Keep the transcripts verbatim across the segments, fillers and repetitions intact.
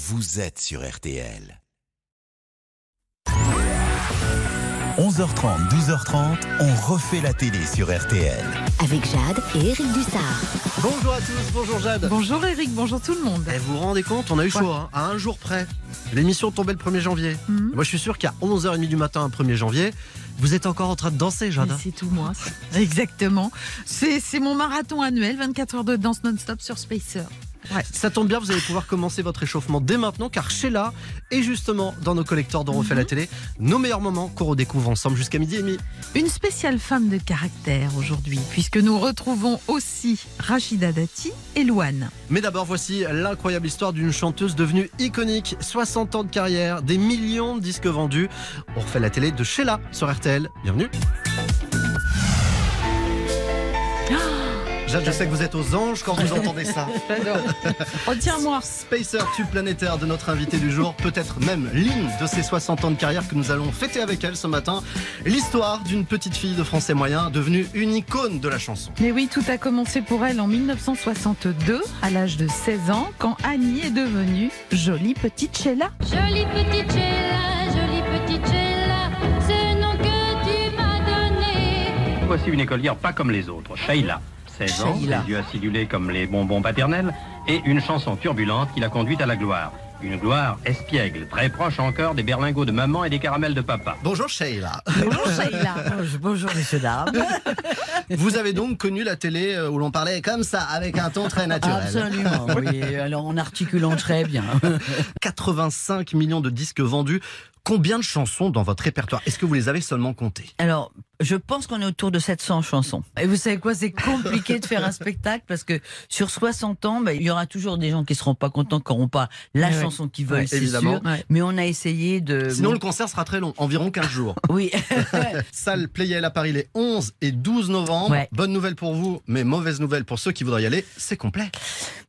vous êtes sur R T L. onze heures trente, douze heures trente, on refait la télé sur R T L. Avec Jade et Éric Dussard. Bonjour à tous, bonjour Jade. Bonjour Éric, bonjour tout le monde. Et vous vous rendez compte, on a eu chaud, ouais. hein, à un jour près. L'émission tombait le premier janvier. Mmh. Moi je suis sûr qu'à onze heures trente du matin, un premier janvier, vous êtes encore en train de danser, Jade. C'est tout moi. Exactement. C'est, c'est mon marathon annuel, vingt-quatre heures de danse non-stop sur Spacer. Ouais. Ça tombe bien, vous allez pouvoir commencer votre échauffement dès maintenant, car Sheila est justement dans nos collecteurs d'On refait mm-hmm. la télé, nos meilleurs moments qu'on redécouvre ensemble jusqu'à midi et demi. Une spéciale femme de caractère aujourd'hui, puisque nous retrouvons aussi Rachida Dati et Louane. Mais d'abord, voici l'incroyable histoire d'une chanteuse devenue iconique, soixante ans de carrière, des millions de disques vendus. On refait la télé de Sheila sur R T L. Bienvenue. Jade, je sais que vous êtes aux anges quand vous entendez ça. J'adore. Retiens-moi. Spacer tube planétaire de notre invité du jour, peut-être même l'une de ses soixante ans de carrière que nous allons fêter avec elle ce matin. L'histoire d'une petite fille de français moyen devenue une icône de la chanson. Mais oui, tout a commencé pour elle en dix-neuf cent soixante-deux, à l'âge de seize ans, quand Annie est devenue jolie petite Sheila. Jolie petite Sheila, jolie petite Sheila, ce nom que tu m'as donné. Voici une écolière pas comme les autres, Sheila. seize ans, les yeux acidulés comme les bonbons paternels, et une chanson turbulente qui la conduit à la gloire. Une gloire espiègle, très proche encore des berlingots de maman et des caramels de papa. Bonjour Sheila. Bonjour Sheila. Bonjour messieurs dames. Vous avez donc connu la télé où l'on parlait comme ça, avec un ton très naturel. Absolument, oui. Alors en articulant très bien. quatre-vingt-cinq millions de disques vendus. Combien de chansons dans votre répertoire? Est-ce que vous les avez seulement comptées? Alors, je pense qu'on est autour de sept cents chansons. Et vous savez quoi? C'est compliqué de faire un spectacle parce que sur soixante ans, bah, il y aura toujours des gens qui ne seront pas contents, qui n'auront pas la ouais. chanson qu'ils veulent, ouais, c'est évidemment. Sûr. Ouais. Mais on a essayé de... Sinon, bon... le concert sera très long, environ quinze jours. Oui. Salle Pleyel à Paris les onze et douze novembre. Ouais. Bonne nouvelle pour vous, mais mauvaise nouvelle pour ceux qui voudraient y aller, c'est complet.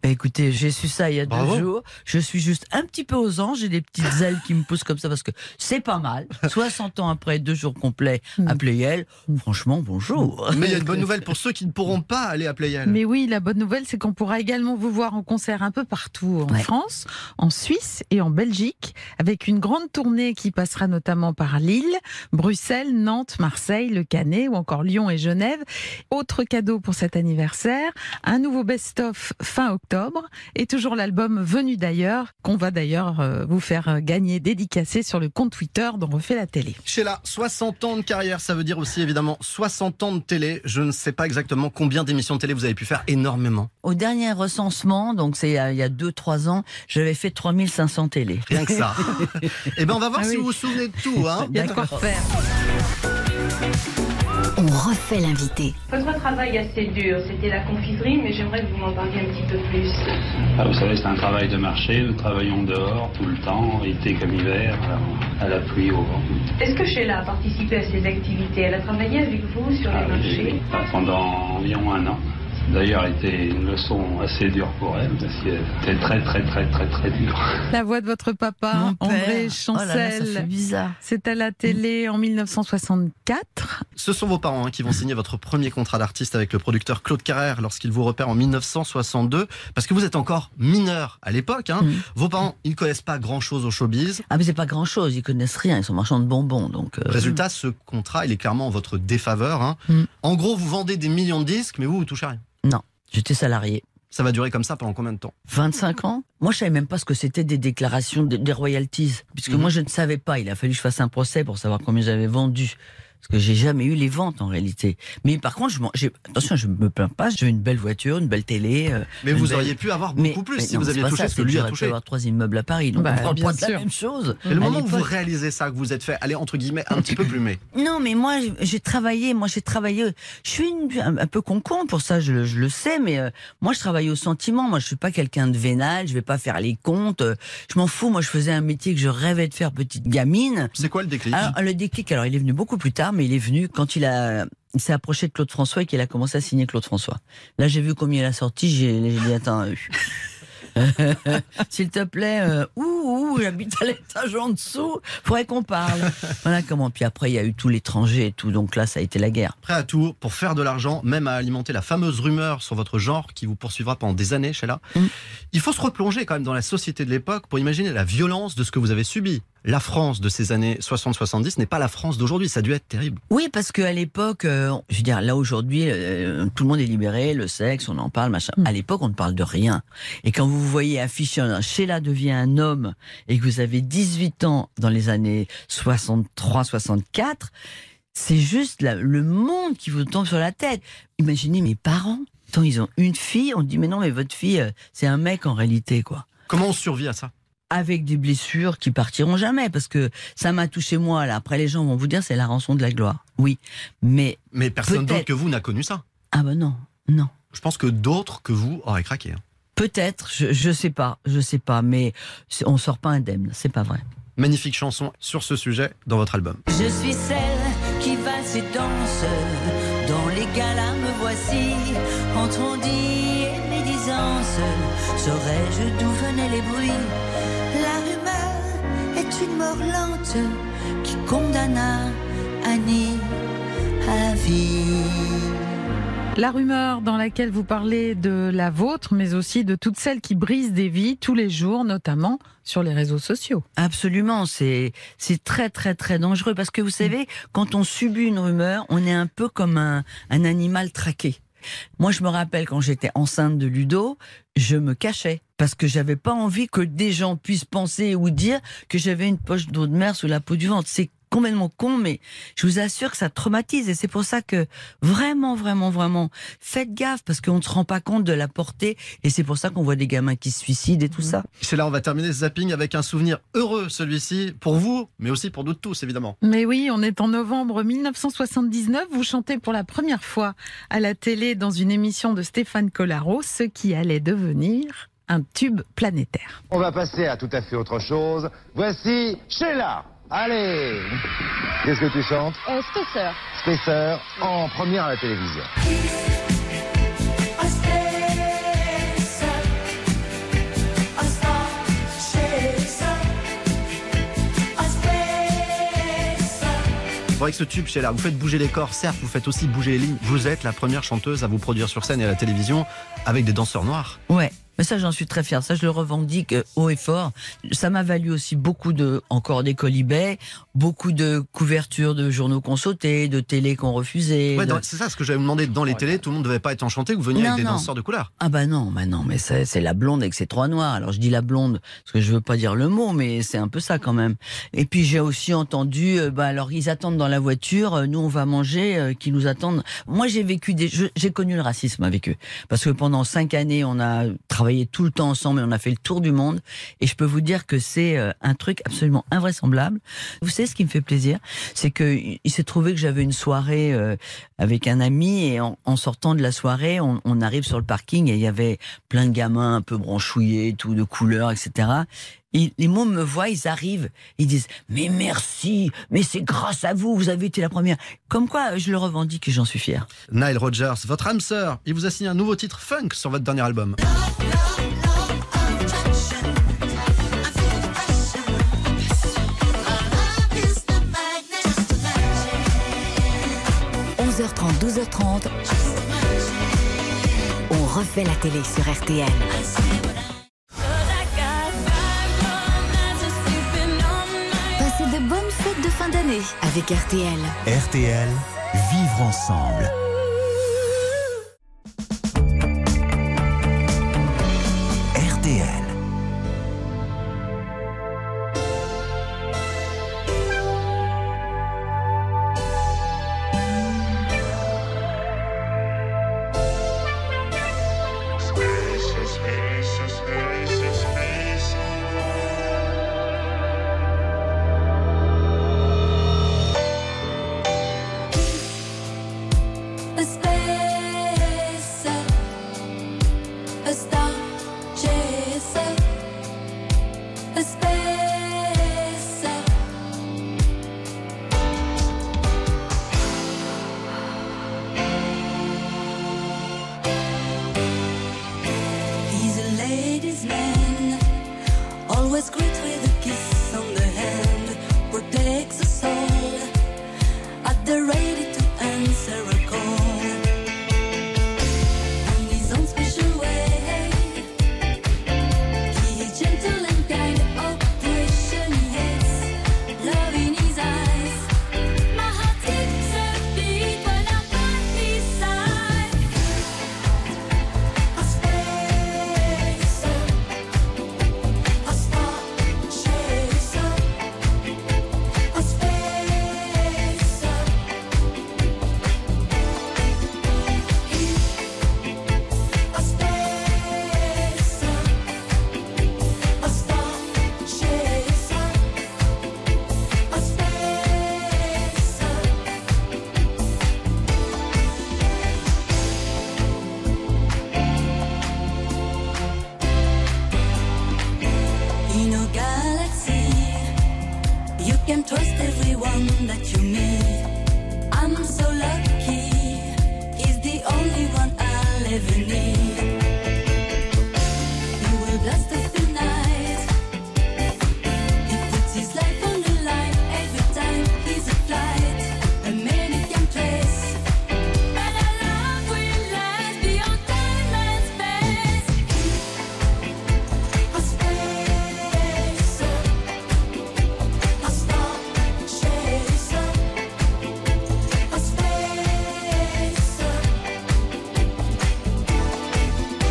Bah, écoutez, j'ai su ça il y a Bravo. deux jours. Je suis juste un petit peu aux anges, j'ai des petites ailes qui me poussent comme ça parce que c'est pas mal. soixante ans après, deux jours complets à Pleyel. Franchement, bonjour. Mais il y a une bonne nouvelle pour ceux qui ne pourront pas aller à Pleyel. Mais oui, la bonne nouvelle, c'est qu'on pourra également vous voir en concert un peu partout en ouais. France, en Suisse et en Belgique, avec une grande tournée qui passera notamment par Lille, Bruxelles, Nantes, Marseille, Le Canet ou encore Lyon et Genève. Autre cadeau pour cet anniversaire, un nouveau best-of fin octobre et toujours l'album Venu d'ailleurs, qu'on va d'ailleurs vous faire gagner, dédicacé sur le compte Twitter dont refait la télé. Sheila, soixante ans de carrière, ça veut dire aussi évidemment soixante ans de télé. Je ne sais pas exactement combien d'émissions de télé vous avez pu faire, énormément. Au dernier recensement, donc c'est il y a deux trois ans, j'avais fait trois mille cinq cents télé. Rien que ça. Eh bien on va voir ah si oui. vous vous souvenez de tout. Hein. Il y a de quoi refaire. On refait l'invité. Votre travail assez dur, c'était la confiserie, mais j'aimerais que vous m'en parliez un petit peu plus. Ah, vous savez, c'est un travail de marché, nous travaillons dehors tout le temps, été comme hiver, à la pluie, au vent. Est-ce que Sheila a participé à ces activités? Elle a travaillé avec vous sur ah, les marchés pendant environ un an. D'ailleurs, était une leçon assez dure pour elle, parce que c'était très, très, très, très, très dur. La voix de votre papa, André Chancel. Oh là là, bizarre. C'est à la télé en dix-neuf cent soixante-quatre. Ce sont vos parents hein, qui vont signer votre premier contrat d'artiste avec le producteur Claude Carrère lorsqu'il vous repère en dix-neuf cent soixante-deux, parce que vous êtes encore mineur à l'époque. Hein. Mmh. Vos parents, ils ne connaissent pas grand-chose au showbiz. Ah, mais c'est pas grand-chose, ils connaissent rien, ils sont marchands de bonbons. Donc, euh... résultat, ce contrat, il est clairement en votre défaveur. Hein. Mmh. En gros, vous vendez des millions de disques, mais vous, vous touchez rien. Non, j'étais salarié. Ça va durer comme ça pendant combien de temps? vingt-cinq ans. Moi, je ne savais même pas ce que c'était des déclarations, de, des royalties. Puisque mmh. moi, je ne savais pas. Il a fallu que je fasse un procès pour savoir combien j'avais vendu. Parce que j'ai jamais eu les ventes en réalité. Mais par contre, je j'ai... attention, je me plains pas. J'ai une belle voiture, une belle télé. Euh, mais vous belle... auriez pu avoir beaucoup mais, plus mais si non, vous aviez touché ça, ce que lui a touché. J'aurais pu avoir trois immeubles à Paris. Donc bah, on parle pas de la même chose. Et le moment où vous réalisez ça, que vous êtes fait, allez entre guillemets un petit peu plumé. Non, mais moi j'ai travaillé, moi j'ai travaillé. Je suis une, un, un peu concon pour ça, je, je le sais. Mais euh, moi je travaille au sentiment. Moi je suis pas quelqu'un de vénal. Je vais pas faire les comptes. Euh, je m'en fous. Moi je faisais un métier que je rêvais de faire petite gamine. C'est quoi le déclic? Alors, le déclic, alors il est venu beaucoup plus tard. Mais il est venu quand il a, il s'est approché de Claude François et qu'il a commencé à signer Claude François. Là, j'ai vu combien il a sorti, j'ai, j'ai dit, attends, euh, s'il te plaît, euh, ouh, ouh, j'habite à l'étage en dessous, il faudrait qu'on parle. Voilà comment. Puis après, il y a eu tout l'étranger et tout, donc là, ça a été la guerre. Prêt à tout pour faire de l'argent, même à alimenter la fameuse rumeur sur votre genre qui vous poursuivra pendant des années, Sheila. Mmh. Il faut se replonger quand même dans la société de l'époque pour imaginer la violence de ce que vous avez subi. La France de ces années soixante soixante-dix n'est pas la France d'aujourd'hui, ça a dû être terrible. Oui, parce qu'à l'époque, euh, je veux dire, là aujourd'hui, euh, tout le monde est libéré, le sexe, on en parle, machin. Mmh. À l'époque, on ne parle de rien. Et quand vous vous voyez afficher « Sheila devient un homme » et que vous avez dix-huit ans dans les années soixante-trois soixante-quatre, c'est juste la, le monde qui vous tombe sur la tête. Imaginez mes parents, tant ils ont une fille, on dit « Mais non, mais votre fille, c'est un mec en réalité, quoi. » Comment on survit à ça ? Avec des blessures qui partiront jamais, parce que ça m'a touché moi. Là, après, les gens vont vous dire c'est la rançon de la gloire. Oui, mais mais personne d'autre que vous n'a connu ça. Ah ben non, non. Je pense que d'autres que vous auraient craqué. Peut-être, je, je sais pas, je sais pas, mais on sort pas indemne, c'est pas vrai. Magnifique chanson sur ce sujet dans votre album. Je suis celle qui valse et danse dans les galas, me voici entre ondits et médisance. Saurais-je d'où venaient les bruits? Une mort lente qui condamna Annie à la vie. La rumeur dans laquelle vous parlez de la vôtre, mais aussi de toutes celles qui brisent des vies tous les jours, notamment sur les réseaux sociaux. Absolument, c'est c'est très très très dangereux parce que vous savez, quand on subit une rumeur, on est un peu comme un, un animal traqué. Moi, je me rappelle quand j'étais enceinte de Ludo, je me cachais parce que j'avais pas envie que des gens puissent penser ou dire que j'avais une poche d'eau de mer sous la peau du ventre. C'est complètement con, mais je vous assure que ça traumatise et c'est pour ça que vraiment, vraiment, vraiment, faites gaffe parce qu'on ne se rend pas compte de la portée et c'est pour ça qu'on voit des gamins qui se suicident et tout ça. C'est là, on va terminer ce zapping avec un souvenir heureux, celui-ci, pour vous, mais aussi pour nous tous, évidemment. Mais oui, on est en novembre mille neuf cent soixante-dix-neuf, vous chantez pour la première fois à la télé dans une émission de Stéphane Collaro, ce qui allait devenir un tube planétaire. On va passer à tout à fait autre chose. Voici Sheila. Allez! Qu'est-ce que tu chantes? Euh, Spacer. Spacer, en première à la télévision. Avec ce tube, Sheila, vous faites bouger les corps, certes, vous faites aussi bouger les lignes. Vous êtes la première chanteuse à vous produire sur scène et à la télévision avec des danseurs noirs. Ouais, mais ça, j'en suis très fière. Ça, je le revendique haut et fort. Ça m'a valu aussi beaucoup de, encore des colibets, beaucoup de couvertures de journaux qu'on sautait, de télé qu'on refusait. Ouais, de... C'est ça ce que j'avais demandé. Dans les télés, tout le monde ne devait pas être enchanté que vous veniez non, avec des non. danseurs de couleur. Ah bah non, bah non mais c'est la blonde avec ses trois noirs. Alors je dis la blonde parce que je ne veux pas dire le mot, mais c'est un peu ça quand même. Et puis j'ai aussi entendu, bah, alors ils attendent dans la voiture, nous on va manger, euh, qui nous attendent. Moi j'ai vécu des, j'ai connu le racisme avec eux parce que pendant cinq années on a travaillé tout le temps ensemble et on a fait le tour du monde et je peux vous dire que c'est euh, un truc absolument invraisemblable. Vous savez ce qui me fait plaisir, c'est que il s'est trouvé que j'avais une soirée euh, avec un ami et en, en sortant de la soirée, on, on arrive sur le parking et il y avait plein de gamins un peu branchouillés, tout de couleurs, et cetera. Et les mômes me voient, ils arrivent, ils disent « Mais merci, mais c'est grâce à vous, vous avez été la première ». Comme quoi, je le revendique et j'en suis fier. Nile Rodgers, votre âme sœur, il vous a signé un nouveau titre funk sur votre dernier album. onze heures trente, douze heures trente, on refait la télé sur R T L. Bonne fête de fin d'année avec R T L. R T L, vivre ensemble. R T L. Always greet with a kiss on the hand. What takes us all at the ready to answer a call. In his own special way, he is gentle and kind. Oppression hates, love in his eyes. My heart skips a beat when I'm by his side. I space up, I start chase up, I space up. I space up, I start chase up, I space up. In a galaxy, you can trust everyone that you meet. I'm so lucky, he's the only one I'll ever need. He will blast off the night. He puts his life on the line every time he's a flight. A minute can trace, but our love will last beyond time and space. I space up, I start chase up, I space up. I space up, I start chase up, I space up. I space up, I start chase up, I space up. I space up, I start chase up, I space up.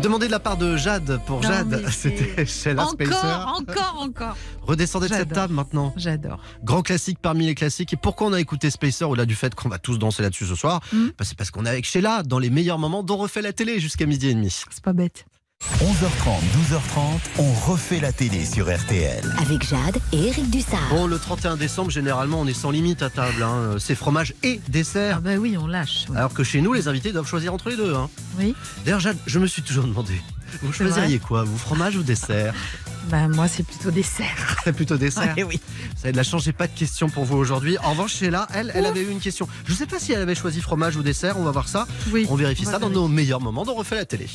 Demandez de la part de Jade pour Non, Jade, mais c'est- c'était Sheila Spacer. Encore, encore, encore. Redescendez de cette J'adore. table maintenant. J'adore. Grand classique parmi les classiques. Et pourquoi on a écouté Spacer au-delà du fait qu'on va tous danser là-dessus ce soir? Mm. Bah, c'est parce qu'on est avec Sheila dans les meilleurs moments dont refait la télé jusqu'à midi et demi. C'est pas bête. onze heures trente, douze heures trente, on refait la télé sur R T L. Avec Jade et Eric Dussard. Bon, le trente et un décembre, généralement, on est sans limite à table, hein. C'est fromage et Ah dessert. bah oui, on lâche. Ouais. Alors que chez nous, les invités doivent choisir entre les deux, hein. Oui. D'ailleurs, Jade, je me suis toujours demandé, vous C'est choisiriez quoi? Vous, fromage ou dessert? Bah moi, c'est plutôt dessert. C'est plutôt dessert. Ouais, oui. Ça a de la chance, j'ai pas de question pour vous aujourd'hui. En revanche, Sheila, elle, elle avait eu une question. Je sais pas si elle avait choisi fromage ou dessert, on va voir ça. Oui. On vérifie ça dans nos meilleurs moments dont refait la télé.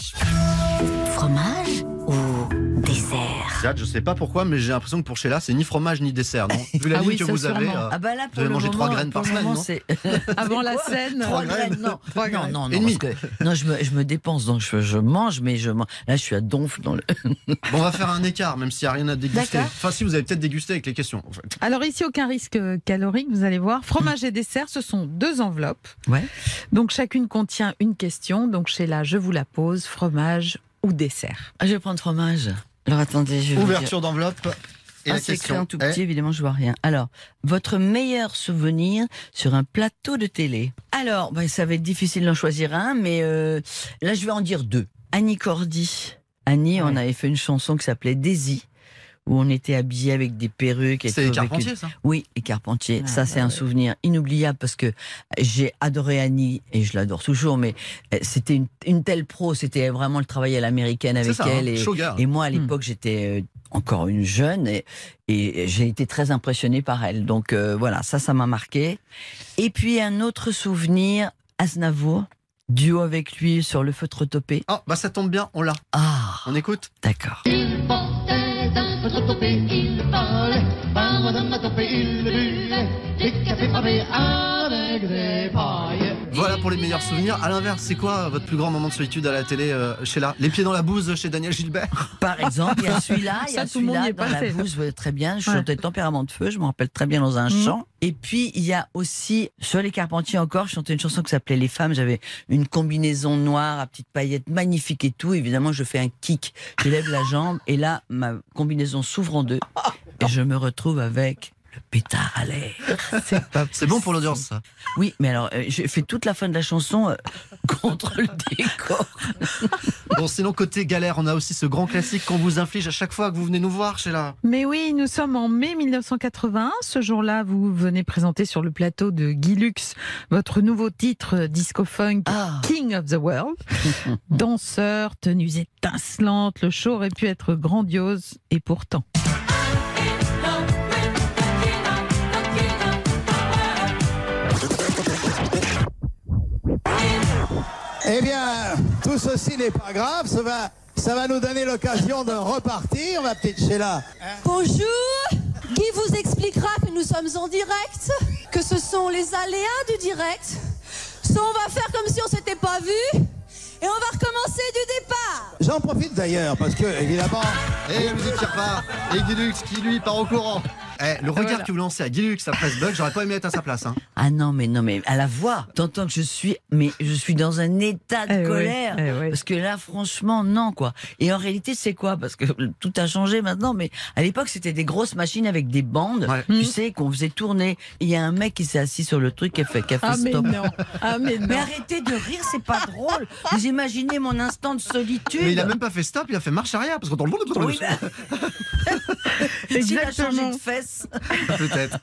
Fromage ou dessert? Jade, je sais pas pourquoi, mais j'ai l'impression que pour Sheila, c'est ni fromage ni dessert, non? Vu la Ah ligne oui, que ça, vous avez, sûrement. euh, Ah bah là, vous pour avez le mangé moment, trois graines par pour le semaine, moment, non? c'est Avant la scène. Trois euh, graines, non. Trois graines. Non, non, Et non, demi. parce que- non, je me, je me dépense, donc je, je mange, mais je mange. Là, je suis à donf dans le. Bon, on va faire un écart, même s'il n'y a rien à déguster. D'accord. Enfin, si, vous avez peut-être dégusté avec les questions, en fait. Alors ici, aucun risque calorique, vous allez voir. Fromage et dessert, ce sont deux enveloppes. Ouais. Donc chacune contient une question. Donc Sheila, je vous la pose, fromage ou dessert? Ah, je vais prendre fromage. Alors attendez, je vais vous dire. Ouverture d'enveloppe. Et Ah, la c'est écrit question en tout est- petit, évidemment, je vois rien. Alors, votre meilleur souvenir sur un plateau de télé? Alors, bah, ça va être difficile d'en choisir un, mais euh, là, je vais en dire deux. Annie Cordy. Annie, on avait fait une chanson qui s'appelait Daisy. où on était habillés avec des perruques. C'est les Carpentiers, avec... ça Oui, les Carpentiers. Ah, ça, bah, c'est un souvenir inoubliable parce que j'ai adoré Annie, et je l'adore toujours, mais c'était une, une telle pro, c'était vraiment le travail à l'américaine avec ça, elle. Hein, et, Sugar. Et moi, à l'époque, hmm. j'étais encore une jeune et, et j'ai été très impressionnée par elle. Donc euh, voilà, ça, ça m'a marqué. Et puis, un autre souvenir, Aznavour. Duo avec lui sur le feutre topé. Ah, bah ça tombe bien, on l'a. Ah, on écoute. D'accord. Il portait un feutre topé, il parlait, par madame à topé, il buvait, des cafés pavés avec des pailles. Voilà pour les meilleurs souvenirs. À l'inverse, c'est quoi votre plus grand moment de solitude à la télé, euh, Sheila ? Les pieds dans la bouse chez Daniel Gilbert ? Par exemple, il y a celui-là, il y a celui-là dans la bouse, très bien. Je chantais Tempérament de feu, je me rappelle très bien dans un mmh. chant. Et puis, il y a aussi, sur les Carpentiers encore, je chantais une chanson qui s'appelait Les Femmes. J'avais une combinaison noire à petites paillettes magnifique et tout. Évidemment, je fais un kick, je lève la jambe et là, ma combinaison s'ouvre en deux et je me retrouve avec le pétard à l'air. C'est pas possible. C'est bon pour l'audience, ça. Oui, mais alors, euh, j'ai fait toute la fin de la chanson euh, contre le décor. Bon, sinon, côté galère, on a aussi ce grand classique qu'on vous inflige à chaque fois que vous venez nous voir, Sheila. Mais oui, nous sommes en mai mille neuf cent quatre-vingt-un. Ce jour-là, vous venez présenter sur le plateau de Guy Lux votre nouveau titre disco-funk, ah. King of the World. Danseur, tenues étincelantes, le show aurait pu être grandiose, et pourtant... Eh bien, tout ceci n'est pas grave, ça va, ça va nous donner l'occasion de repartir, ma petite Sheila. Hein? Bonjour, Guy vous expliquera que nous sommes en direct, que ce sont les aléas du direct. Ça, on va faire comme si on s'était pas vu, et on va recommencer du départ. J'en profite d'ailleurs, parce que, évidemment... Et la musique qui repart, et Guy Lux qui, lui, part au courant. Eh, le regard voilà. que vous lancez à Guy Lux après ce bug, j'aurais pas aimé être à sa place. Hein. Ah non, mais non, mais à la voix, t'entends que je suis, mais je suis dans un état de eh colère. Oui, eh oui. Parce que là, franchement, non, quoi. Et en réalité, c'est quoi ? Parce que tout a changé maintenant, mais à l'époque, c'était des grosses machines avec des bandes, ouais. tu mmh. sais, qu'on faisait tourner. Il y a un mec qui s'est assis sur le truc et fait, qui a fait ah stop. Mais non. Ah mais non. Mais arrêtez de rire, c'est pas drôle. Vous imaginez mon instant de solitude. Mais il a même pas fait stop, il a fait marche arrière. Parce que dans le monde, oui, il a changé de fesse. Peut-être.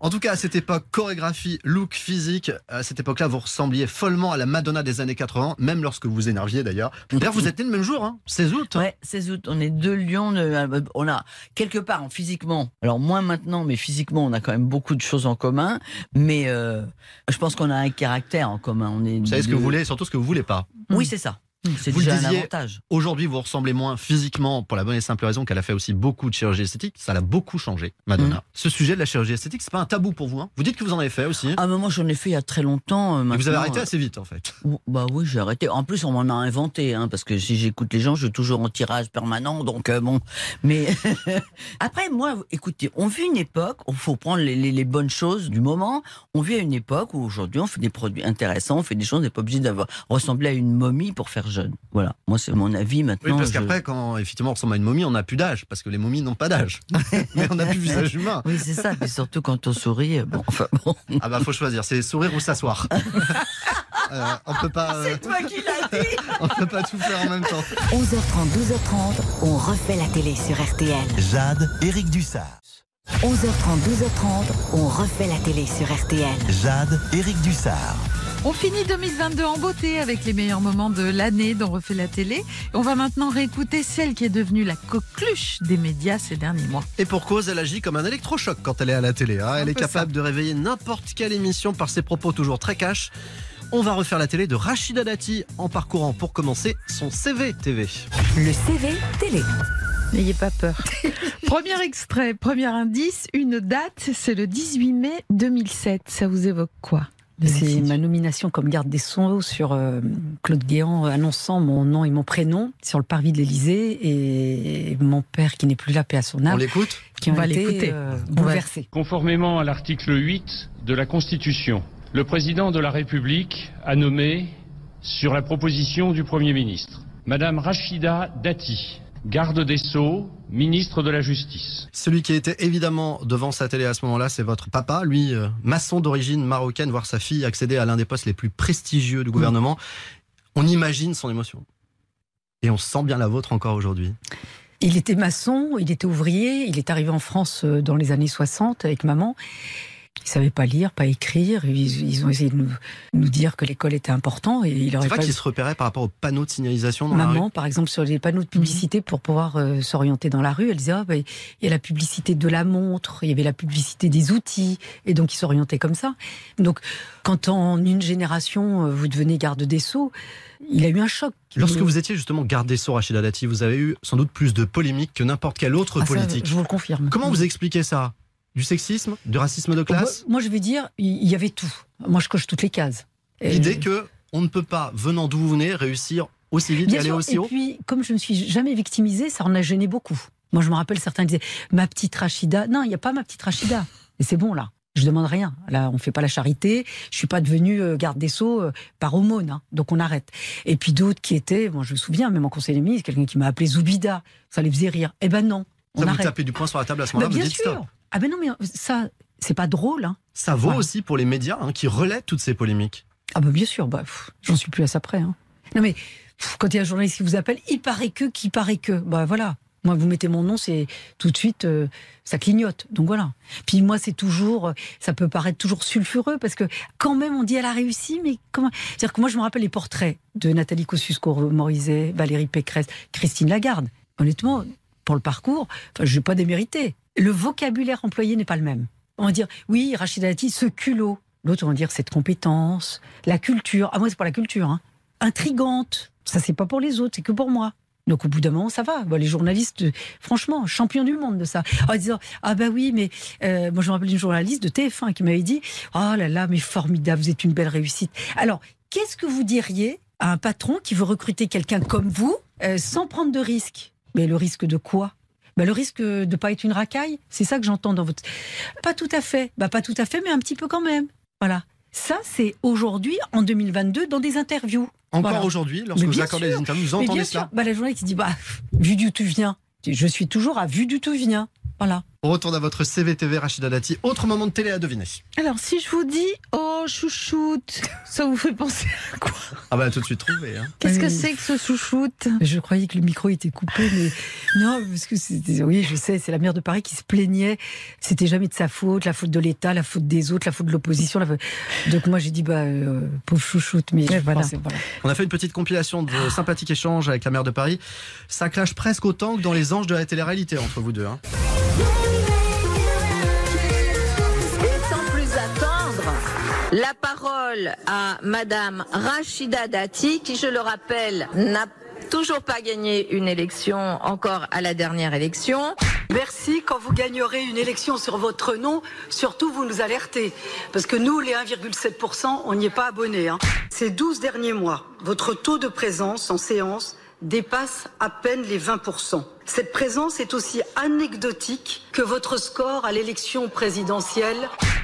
En tout cas, à cette époque, chorégraphie, look, physique, à cette époque-là, vous ressembliez follement à la Madonna des années quatre-vingts, même lorsque vous énerviez d'ailleurs. D'ailleurs, vous êtes nés le même jour, hein, seize août. Ouais, seize août. On est deux lions. De... On a quelque part, physiquement, alors moins maintenant, mais physiquement, on a quand même beaucoup de choses en commun. Mais euh, je pense qu'on a un caractère en commun. On est vous savez de... ce que vous voulez et surtout ce que vous ne voulez pas. Oui, c'est ça. C'est déjà un avantage. Aujourd'hui, vous ressemblez moins physiquement pour la bonne et simple raison qu'elle a fait aussi beaucoup de chirurgie esthétique. Ça l'a beaucoup changé, Madonna. Mmh. Ce sujet de la chirurgie esthétique, c'est pas un tabou pour vous, hein ? Vous dites que vous en avez fait aussi. Ah, mais moi, j'en ai fait il y a très longtemps. Euh, et vous avez arrêté assez vite, en fait. Bah oui, j'ai arrêté. En plus, on m'en a inventé, hein, parce que si j'écoute les gens, je suis toujours en tirage permanent, donc euh, bon. Mais après, moi, écoutez, on vit une époque où il faut prendre les, les, les bonnes choses du moment. On vit à une époque où aujourd'hui, on fait des produits intéressants, on fait des choses, on n'est pas obligé d'avoir ressemblé à une momie pour faire jeune. Voilà, moi c'est mon avis maintenant. Oui, parce je... qu'après, quand effectivement on ressemble à une momie, on n'a plus d'âge, parce que les momies n'ont pas d'âge. Mais on n'a plus visage humain. Oui, c'est ça, et surtout quand on sourit, bon, enfin bon. Ah bah, faut choisir, c'est sourire ou s'asseoir. euh, on peut pas. Euh... C'est toi qui l'as dit. On peut pas tout faire en même temps. onze heures trente, douze heures trente, on refait la télé sur R T L. Jade, Éric Dussart. onze heures trente, douze heures trente, on refait la télé sur R T L. Jade, Éric Dussart. On finit deux mille vingt-deux en beauté avec les meilleurs moments de l'année dont refait la télé. On va maintenant réécouter celle qui est devenue la coqueluche des médias ces derniers mois. Et pour cause, elle agit comme un électrochoc quand elle est à la télé. Hein. Elle est capable ça. de réveiller n'importe quelle émission par ses propos toujours très cash. On va refaire la télé de Rachida Dati en parcourant pour commencer son C V T V. Le C V Télé. N'ayez pas peur. Premier extrait, premier indice, une date, c'est le dix-huit mai deux mille sept. Ça vous évoque quoi ? C'est ma nomination comme garde des Sceaux sur euh, Claude Guéant annonçant mon nom et mon prénom sur le parvis de l'Elysée et mon père qui n'est plus là, paix à son âme. On l'écoute ? Qui ont on va été euh, bouleversés. Conformément à l'article huit de la Constitution, le président de la République a nommé, sur la proposition du Premier ministre, Madame Rachida Dati, garde des Sceaux, ministre de la Justice. Celui qui était évidemment devant sa télé à ce moment-là, c'est votre papa. Lui, euh, maçon d'origine marocaine, voir sa fille accéder à l'un des postes les plus prestigieux du gouvernement. Mmh. On imagine son émotion. Et on sent bien la vôtre encore aujourd'hui. Il était maçon, il était ouvrier, il est arrivé en France dans les années soixante avec maman. Il ne savait pas lire, pas écrire. Ils, ils ont essayé de nous, nous dire que l'école était importante. Et il aurait c'est pas, pas... qu'il se repérait par rapport aux panneaux de signalisation dans Maman, la rue. Par exemple, sur les panneaux de publicité mmh. pour pouvoir euh, s'orienter dans la rue, elle disait, ah, bah, il y a la publicité de la montre, il y avait la publicité des outils. Et donc, il s'orientait comme ça. Donc, quand en une génération, vous devenez garde des Sceaux, il a eu un choc. Lorsque vous étiez justement garde des Sceaux, Rachida Dati, vous avez eu sans doute plus de polémiques que n'importe quel autre ah, politique. Ça, je vous le confirme. Comment vous expliquez ça ? Du sexisme, du racisme de classe ? Moi, je vais dire, il y avait tout. Moi, je coche toutes les cases. L'idée que on ne peut pas, venant d'où vous venez, réussir aussi vite et aller aussi haut. Et puis, comme je ne me suis jamais victimisée, ça en a gêné beaucoup. Moi, je me rappelle, certains disaient, ma petite Rachida. Non, il n'y a pas ma petite Rachida. Et c'est bon, là. Je ne demande rien. Là, on ne fait pas la charité. Je ne suis pas devenue garde des Sceaux par aumône. Hein. Donc, on arrête. Et puis, d'autres qui étaient, bon, je me souviens, même en conseil des ministres, quelqu'un qui m'a appelé Zoubida. Ça les faisait rire. Eh ben non. Ça, on vous arrête. Tapez du poing sur la table à ce moment-là, bah, vous dites stop. Ah ben non, mais ça, c'est pas drôle. Hein. Ça vaut voilà. aussi pour les médias hein, qui relaient toutes ces polémiques. Ah ben bien sûr, bah, pff, j'en suis plus à ça près. Hein. Non mais, pff, quand il y a un journaliste qui vous appelle, il paraît que, qui paraît que, bah voilà. Moi, vous mettez mon nom, c'est tout de suite, euh, ça clignote. Donc voilà. Puis moi, c'est toujours, ça peut paraître toujours sulfureux parce que quand même, on dit elle a réussi, mais comment ? C'est-à-dire que moi, je me rappelle les portraits de Nathalie Kosciusko-Morizet, Valérie Pécresse, Christine Lagarde. Honnêtement, pour le parcours, je n'ai pas démérité. Le vocabulaire employé n'est pas le même. On va dire, oui, Rachida Dati, ce culot. L'autre, on va dire, cette compétence, la culture. Ah, moi, c'est pour la culture. Hein. Intrigante. Ça, c'est pas pour les autres, c'est que pour moi. Donc, au bout d'un moment, ça va. Bon, les journalistes, franchement, champions du monde de ça. En disant, ah ben oui, mais... Euh, moi, je me rappelle une journaliste de T F un qui m'avait dit, oh là là, mais formidable, vous êtes une belle réussite. Alors, qu'est-ce que vous diriez à un patron qui veut recruter quelqu'un comme vous, euh, sans prendre de risque ? Mais le risque de quoi ? Bah, le risque de ne pas être une racaille, c'est ça que j'entends dans votre... Pas tout à fait, bah, pas tout à fait, mais un petit peu quand même. Voilà. Ça, c'est aujourd'hui, en deux mille vingt-deux, dans des interviews. Encore voilà. aujourd'hui, lorsque vous accordez sûr. des interviews, vous entendez cela. Bah, la journée qui dit, bah, vu du tout vient. Je suis toujours à vu du tout vient. Voilà. On retourne à votre C V T V, Rachida Dati. Autre moment de télé à deviner. Alors, si je vous dis, oh, chouchoute, ça vous fait penser à quoi ? Ah bah, tout de suite trouvé. Hein. Qu'est-ce que c'est que ce chouchoute ? Je croyais que le micro était coupé, mais non, parce que c'était... Oui, je sais, c'est la maire de Paris qui se plaignait. C'était jamais de sa faute, la faute de l'État, la faute des autres, la faute de l'opposition. La faute... Donc moi, j'ai dit, bah, euh, pauvre chouchoute, mais voilà. Pensais, voilà. On a fait une petite compilation de sympathiques échanges avec la maire de Paris. Ça crache presque autant que dans les anges de la télé-réalité, entre vous deux. Hein. La parole à Madame Rachida Dati, qui, je le rappelle, n'a toujours pas gagné une élection, encore à la dernière élection. Merci, quand vous gagnerez une élection sur votre nom, surtout vous nous alertez. Parce que nous, les un virgule sept pour cent, on n'y est pas abonnés. Hein. Ces douze derniers mois, votre taux de présence en séance dépasse à peine les vingt pour cent. Cette présence est aussi anecdotique que votre score à l'élection présidentielle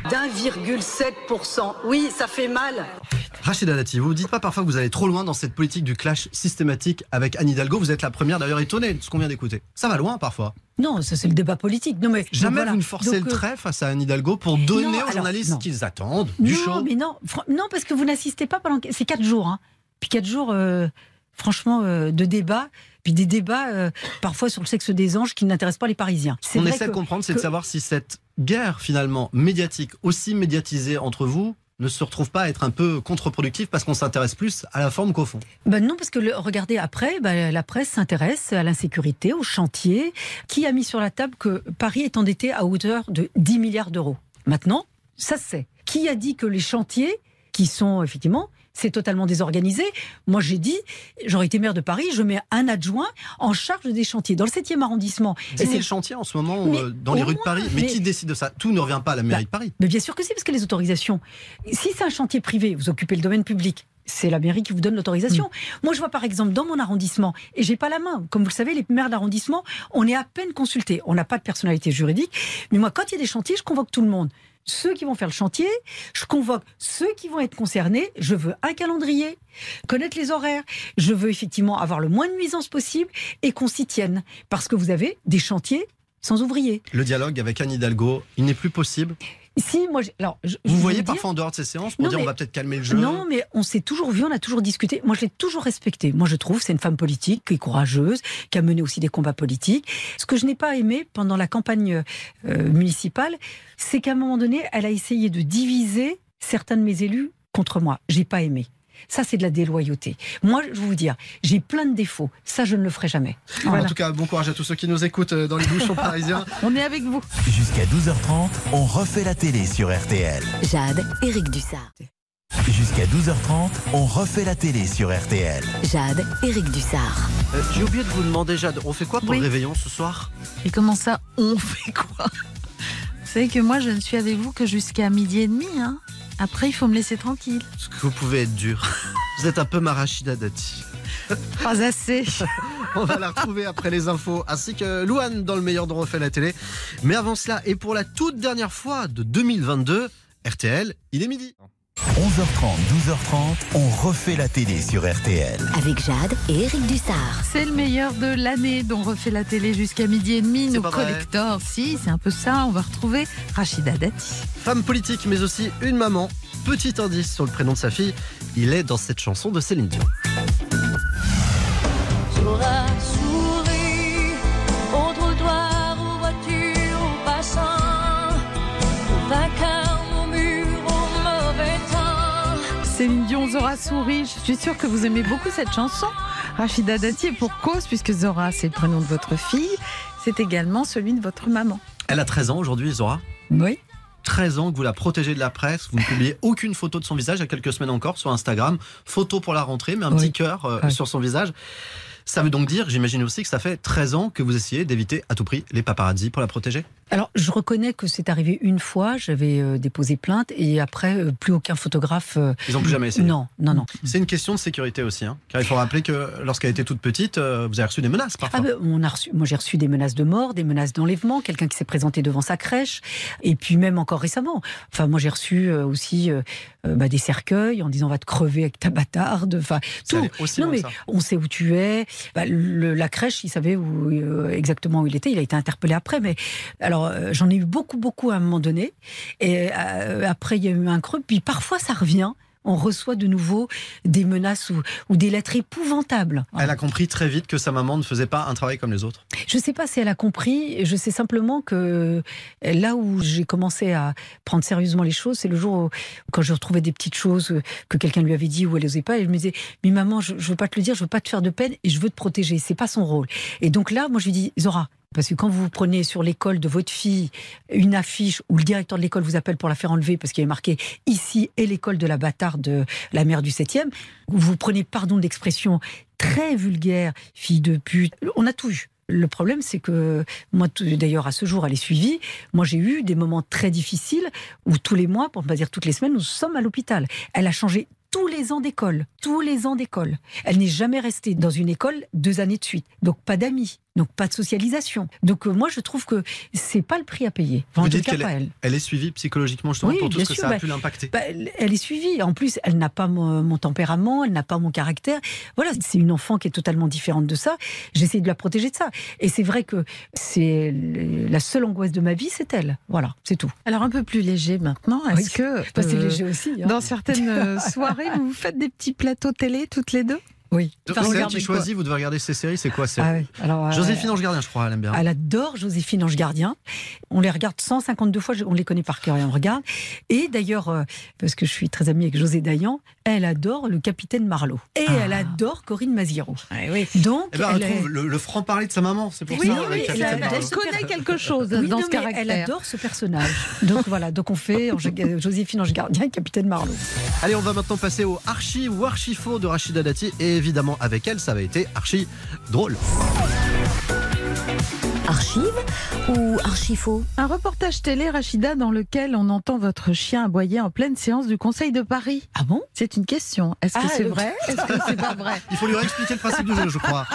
d'un virgule sept pour cent. Oui, ça fait mal. Rachida Dati, vous ne dites pas parfois que vous allez trop loin dans cette politique du clash systématique avec Anne Hidalgo. Vous êtes la première d'ailleurs étonnée de ce qu'on vient d'écouter. Ça va loin parfois. Non, ça c'est le débat politique. Non, mais, jamais voilà. vous ne forcez donc, le trait face à Anne Hidalgo pour donner non, alors, aux journalistes non. qu'ils attendent du non, show. Mais non, non, parce que vous n'assistez pas pendant... C'est quatre jours. Hein. Puis quatre jours... Euh... Franchement, euh, de débats, puis des débats euh, parfois sur le sexe des anges qui n'intéressent pas les Parisiens. C'est On essaie que, de comprendre, c'est que... de savoir si cette guerre finalement médiatique, aussi médiatisée entre vous, ne se retrouve pas à être un peu contre-productive parce qu'on s'intéresse plus à la forme qu'au fond. Ben non, parce que le, regardez, après, ben, la presse s'intéresse à l'insécurité, au chantier. Qui a mis sur la table que Paris est endetté à hauteur de dix milliards d'euros ? Maintenant, ça se sait. Qui a dit que les chantiers, qui sont effectivement... C'est totalement désorganisé. Moi, j'ai dit, j'aurais été maire de Paris, je mets un adjoint en charge des chantiers. Dans le septième arrondissement. Et c'est les chantiers en ce moment euh, dans les rues moins, de Paris. Mais, mais qui décide de ça ? Tout ne revient pas à la mairie bah, de Paris. Mais bien sûr que c'est, parce que les autorisations. Si c'est un chantier privé, vous occupez le domaine public. C'est la mairie qui vous donne l'autorisation. Mmh. Moi, je vois par exemple dans mon arrondissement, et j'ai pas la main. Comme vous le savez, les maires d'arrondissement, on est à peine consultés. On n'a pas de personnalité juridique. Mais moi, quand il y a des chantiers, je convoque tout le monde. Ceux qui vont faire le chantier, je convoque ceux qui vont être concernés, je veux un calendrier, connaître les horaires, je veux effectivement avoir le moins de nuisances possible et qu'on s'y tienne, parce que vous avez des chantiers sans ouvriers. Le dialogue avec Anne Hidalgo, il n'est plus possible ? Si, moi, alors, je, vous je voyez parfois dire... en dehors de ces séances pour non, dire mais... on va peut-être calmer le jeu. Non, mais on s'est toujours vu, on a toujours discuté. Moi, je l'ai toujours respectée. Moi, je trouve c'est une femme politique qui est courageuse, qui a mené aussi des combats politiques. Ce que je n'ai pas aimé pendant la campagne euh, municipale, c'est qu'à un moment donné, elle a essayé de diviser certains de mes élus contre moi. J'ai pas aimé. Ça, c'est de la déloyauté. Moi, je vais vous dire, j'ai plein de défauts. Ça, je ne le ferai jamais. Voilà. En tout cas, bon courage à tous ceux qui nous écoutent dans les bouchons parisiens. On est avec vous. Jusqu'à douze heures trente, on refait la télé sur R T L. Jade, Éric Dussart. Jusqu'à douze heures trente, on refait la télé sur R T L. Jade, Éric Dussart. Euh, j'ai oublié de vous demander, Jade, on fait quoi pour oui. le réveillon ce soir? Et comment ça, on fait quoi? Vous savez que moi, je ne suis avec vous que jusqu'à midi et demi, hein. Après, il faut me laisser tranquille. Parce que vous pouvez être dur. Vous êtes un peu ma Rachida Dati. Pas assez. On va la retrouver après les infos, ainsi que Louane dans le meilleur de refait la télé. Mais avant cela, et pour la toute dernière fois de deux mille vingt-deux, R T L, il est midi. onze heures trente, douze heures trente, on refait la télé sur R T L. Avec Jade et Éric Dussart. C'est le meilleur de l'année dont refait la télé jusqu'à midi et demi. Nos collecteurs, si, c'est un peu ça. On va retrouver Rachida Dati. Femme politique, mais aussi une maman. Petit indice sur le prénom de sa fille. Il est dans cette chanson de Céline Dion. Zora sourit au trottoir, aux voitures, aux passants, aux vacances. Céline Dion, Zora sourit. Je suis sûre que vous aimez beaucoup cette chanson. Rachida Dati est pour cause, puisque Zora, c'est le prénom de votre fille. C'est également celui de votre maman. Elle a treize ans aujourd'hui, Zora. Oui. treize ans que vous la protégez de la presse. Vous ne publiez aucune photo de son visage. Il y a quelques semaines encore sur Instagram. Photo pour la rentrée, mais un oui. petit cœur euh, oui. sur son visage. Ça veut donc dire, j'imagine aussi, que ça fait treize ans que vous essayez d'éviter à tout prix les paparazzis pour la protéger? Alors, je reconnais que c'est arrivé une fois, j'avais euh, déposé plainte et après, euh, plus aucun photographe... Euh... Ils n'ont plus jamais essayé? Non, non, non. C'est une question de sécurité aussi, hein, car il faut rappeler que lorsqu'elle était toute petite, euh, vous avez reçu des menaces parfois. Ah ben, on a reçu, moi, j'ai reçu des menaces de mort, des menaces d'enlèvement, quelqu'un qui s'est présenté devant sa crèche, et puis même encore récemment. Enfin, moi, j'ai reçu euh, aussi euh, bah, des cercueils en disant « on va te crever avec ta bâtarde », enfin, tout. Non mais, on sait où tu es, bah, le, la crèche, il savait où, euh, exactement où il était, il a été interpellé après, mais... Alors, Alors, j'en ai eu beaucoup, beaucoup à un moment donné. Et euh, après, il y a eu un creux. Puis parfois, ça revient. On reçoit de nouveau des menaces ou, ou des lettres épouvantables. Elle a compris très vite que sa maman ne faisait pas un travail comme les autres? Je ne sais pas si elle a compris. Je sais simplement que là où j'ai commencé à prendre sérieusement les choses, c'est le jour où, quand je retrouvais des petites choses que quelqu'un lui avait dit ou elle n'osait pas. Et je me disais, mais maman, je ne veux pas te le dire, je ne veux pas te faire de peine et je veux te protéger. Ce n'est pas son rôle. Et donc là, moi, je lui dis, Zora, parce que quand vous prenez sur l'école de votre fille une affiche où le directeur de l'école vous appelle pour la faire enlever parce qu'il y avait marqué « Ici est l'école de la bâtarde de la mère du septième », vous prenez, pardon de l'expression, très vulgaire, fille de pute, on a tout eu. Le problème, c'est que, moi, d'ailleurs, à ce jour, elle est suivie. Moi, j'ai eu des moments très difficiles où tous les mois, pour ne pas dire toutes les semaines, nous sommes à l'hôpital. Elle a changé tous les ans d'école. Tous les ans d'école. Elle n'est jamais restée dans une école deux années de suite. Donc, pas d'amis. Donc, pas de socialisation. Donc, euh, moi, je trouve que c'est pas le prix à payer. Enfin, vous dites qu'elle est, elle est suivie psychologiquement, justement, oui, pour tout ce que sûr, ça a bah, pu l'impacter. Bah, elle est suivie. En plus, elle n'a pas mon, mon tempérament, elle n'a pas mon caractère. Voilà, c'est une enfant qui est totalement différente de ça. J'essaie de la protéger de ça. Et c'est vrai que c'est la seule angoisse de ma vie, c'est elle. Voilà, c'est tout. Alors, un peu plus léger maintenant. Est-ce oui, que... Bah, c'est euh, léger aussi. Hein. Dans certaines soirées, vous faites des petits plateaux télé, toutes les deux? Oui. Enfin, c'est elle qui choisit, vous devez regarder ses séries, c'est quoi c'est... Ah oui. Alors, Joséphine Ange-Gardien, je crois, elle aime bien. Elle adore Joséphine Ange-Gardien. On les regarde cent cinquante-deux fois, on les connaît par cœur et on regarde. Et d'ailleurs, parce que je suis très amie avec José Dayan, elle adore le capitaine Marlowe. Et ah. elle adore Corinne Maziro. Ah, oui. Donc, eh ben, elle, elle trouve est... le, le franc-parler de sa maman, c'est pour oui, ça. Oui, elle, elle, elle connaît quelque chose oui, dans non, ce caractère. Elle adore ce personnage. Donc voilà, donc on fait Joséphine Ange-Gardien et capitaine Marlowe. Allez, on va maintenant passer au archi ou archi-faux de Rachida Dati et évidemment, avec elle, ça avait été archi drôle. Archive ou archi-faux? Un reportage télé, Rachida, dans lequel on entend votre chien aboyer en pleine séance du Conseil de Paris. Ah bon? C'est une question. Est-ce que ah, c'est le... vrai? Est-ce que c'est pas vrai? Il faut lui réexpliquer le principe du jeu, je crois.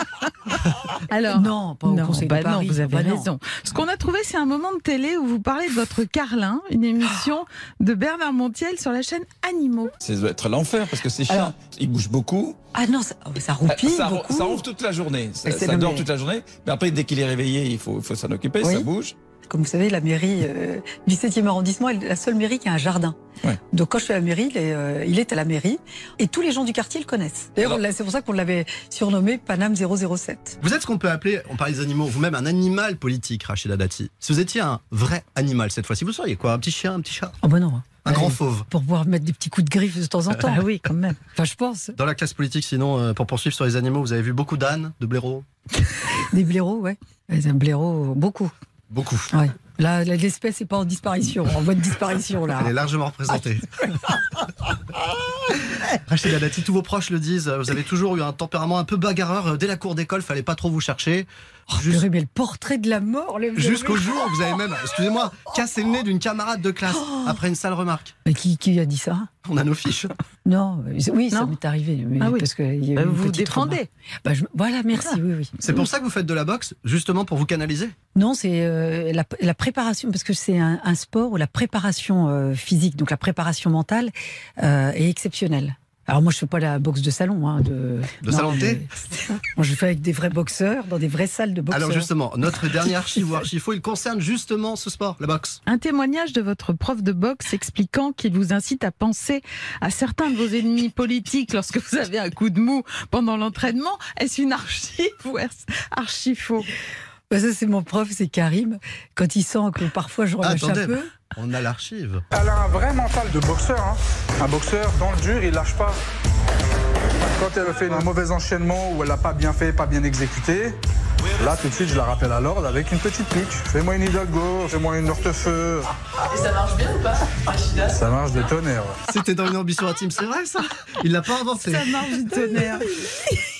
Alors, non, pas au non, Conseil bah de Paris. Non, vous avez bah raison. Non. Ce qu'on a trouvé, c'est un moment de télé où vous parlez de votre Carlin, une émission de Bernard Montiel sur la chaîne Animaux. Ça doit être l'enfer, parce que ces chiens, alors, ils bougent beaucoup. Ah non, ça, ça roupille ça, ça, beaucoup. Ça ronfle toute la journée. Ça, ça dort toute la journée. Mais après, dès qu'il est réveillé, il faut, faut s'en occuper, oui. Ça bouge. Comme vous savez, la mairie euh, du septième arrondissement est la seule mairie qui a un jardin. Ouais. Donc quand je suis à la mairie, il est, euh, il est à la mairie et tous les gens du quartier le connaissent. D'ailleurs, c'est pour ça qu'on l'avait surnommé Paname zéro zéro sept. Vous êtes ce qu'on peut appeler, on parle des animaux, vous-même un animal politique, Rachida Dati. Si vous étiez un vrai animal cette fois-ci, vous seriez quoi? Un petit chien, un petit chat? Oh ben non. Un ouais, grand fauve. Pour pouvoir mettre des petits coups de griffe de temps en temps. Ah oui, quand même. Enfin, je pense. Dans la classe politique, sinon, euh, pour poursuivre sur les animaux, vous avez vu beaucoup d'ânes, de blaireaux? Des blaireaux, ouais. Un blaireau, beaucoup. Beaucoup. Ouais. Là, l'espèce n'est pas en disparition, en voie de disparition. Là. Elle est largement représentée. Rachida Dati, tous vos proches le disent, vous avez toujours eu un tempérament un peu bagarreur. Dès la cour d'école, il ne fallait pas trop vous chercher. Oh, Juste... mais le portrait de la mort. Jusqu'au jour où vous avez même, excusez-moi, cassé le nez d'une camarade de classe après une sale remarque. Mais qui, qui a dit ça? On a nos fiches. Non, oui, non. Ça m'est arrivé. Mais ah oui. Parce que il y a bah, vous vous défendez. Bah, je... Voilà, merci. Ah. Oui, oui. C'est pour ça que vous faites de la boxe, justement pour vous canaliser? Non, c'est euh, la, la préparation, parce que c'est un, un sport où la préparation euh, physique, donc la préparation mentale, euh, est exceptionnelle. Alors moi, je ne fais pas la boxe de salon. Hein, de de non, salon de thé je... Moi, je fais avec des vrais boxeurs, dans des vraies salles de boxe. Alors justement, notre dernier archive ou archifo, il concerne justement ce sport, la boxe. Un témoignage de votre prof de boxe expliquant qu'il vous incite à penser à certains de vos ennemis politiques lorsque vous avez un coup de mou pendant l'entraînement. Est-ce une archive ou est-ce archifo? Ben ça, c'est mon prof, c'est Karim. Quand il sent que parfois je relâche Attendez. un peu... On a l'archive. Elle a un vrai mental de boxeur. Hein. Un boxeur, dans le dur, il lâche pas. Quand elle fait un mauvais enchaînement ou elle n'a pas bien fait, pas bien exécuté, là, tout de suite, je la rappelle à l'ordre avec une petite pique. Fais-moi une Hidalgo, fais-moi une Hortefeu. Et ça marche bien ou pas, Rachida? Ça marche de tonnerre. C'était dans Une ambition intime, c'est vrai, ça? Il l'a pas inventé. Ça marche de tonnerre.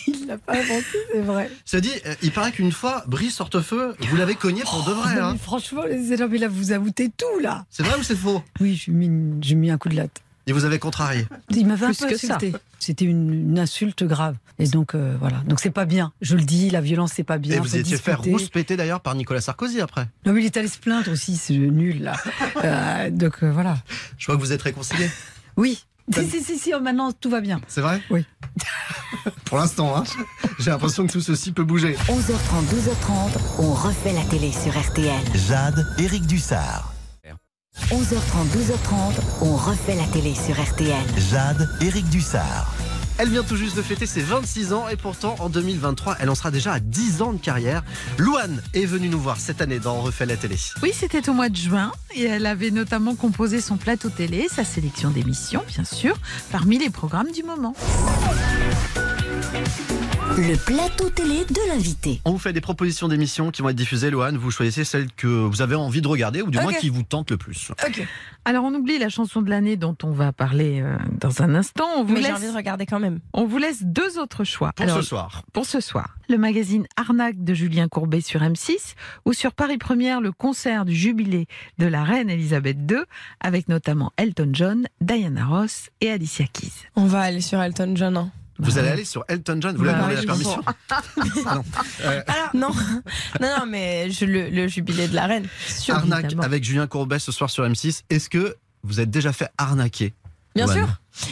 Il l'a pas inventé, c'est vrai. Ça dit, il paraît qu'une fois, Brice Hortefeu, vous l'avez cogné pour oh, de vrai. Non, hein. Mais franchement, les élèves, là, vous avoutez tout, là. C'est vrai ou c'est faux? Oui, j'ai mis, j'ai mis un coup de latte. Et vous avez contrarié? Il m'avait un peu insulté. C'était une, une insulte grave. Et donc, euh, voilà. Donc, c'est pas bien. Je le dis, la violence, c'est pas bien. Et vous étiez fait rouspéter d'ailleurs par Nicolas Sarkozy après. Non, mais il est allé se plaindre aussi, c'est nul, là. euh, donc, euh, voilà. Je crois que vous êtes réconciliés. Oui. Si, si, si, si, maintenant tout va bien. C'est vrai? Oui. Pour l'instant, hein, j'ai l'impression que tout ceci peut bouger. onze heures trente, douze heures trente, on refait la télé sur R T L. Jade, Éric Dussard. onze heures trente, douze heures trente, on refait la télé sur R T L. Jade, Éric Dussard. Elle vient tout juste de fêter ses vingt-six ans et pourtant en deux mille vingt-trois, elle en sera déjà à dix ans de carrière. Louane est venue nous voir cette année dans Refait la télé. Oui, c'était au mois de juin et elle avait notamment composé son plateau télé, sa sélection d'émissions, bien sûr, parmi les programmes du moment. Le plateau télé de l'invité. On vous fait des propositions d'émissions qui vont être diffusées, Louane. Vous choisissez celle que vous avez envie de regarder ou du okay. moins qui vous tente le plus. Okay. Alors, on oublie la chanson de l'année dont on va parler euh, dans un instant. On vous Mais laisse... j'ai envie de regarder quand même. On vous laisse deux autres choix. Pour Alors, ce soir. Pour ce soir. Le magazine Arnaque de Julien Courbet sur M six ou sur Paris Première, le concert du jubilé de la reine Elisabeth deux avec notamment Elton John, Diana Ross et Alicia Keys. On va aller sur Elton John, hein. Vous allez aller sur Elton John, vous bah, l'avez demandé la permission? Non. Euh... Alors, non. non, non, mais je, le, le jubilé de la reine. Sûr, Arnaque évidemment. Avec Julien Courbet ce soir sur M six. Est-ce que vous êtes déjà fait arnaquer? Bien One. sûr,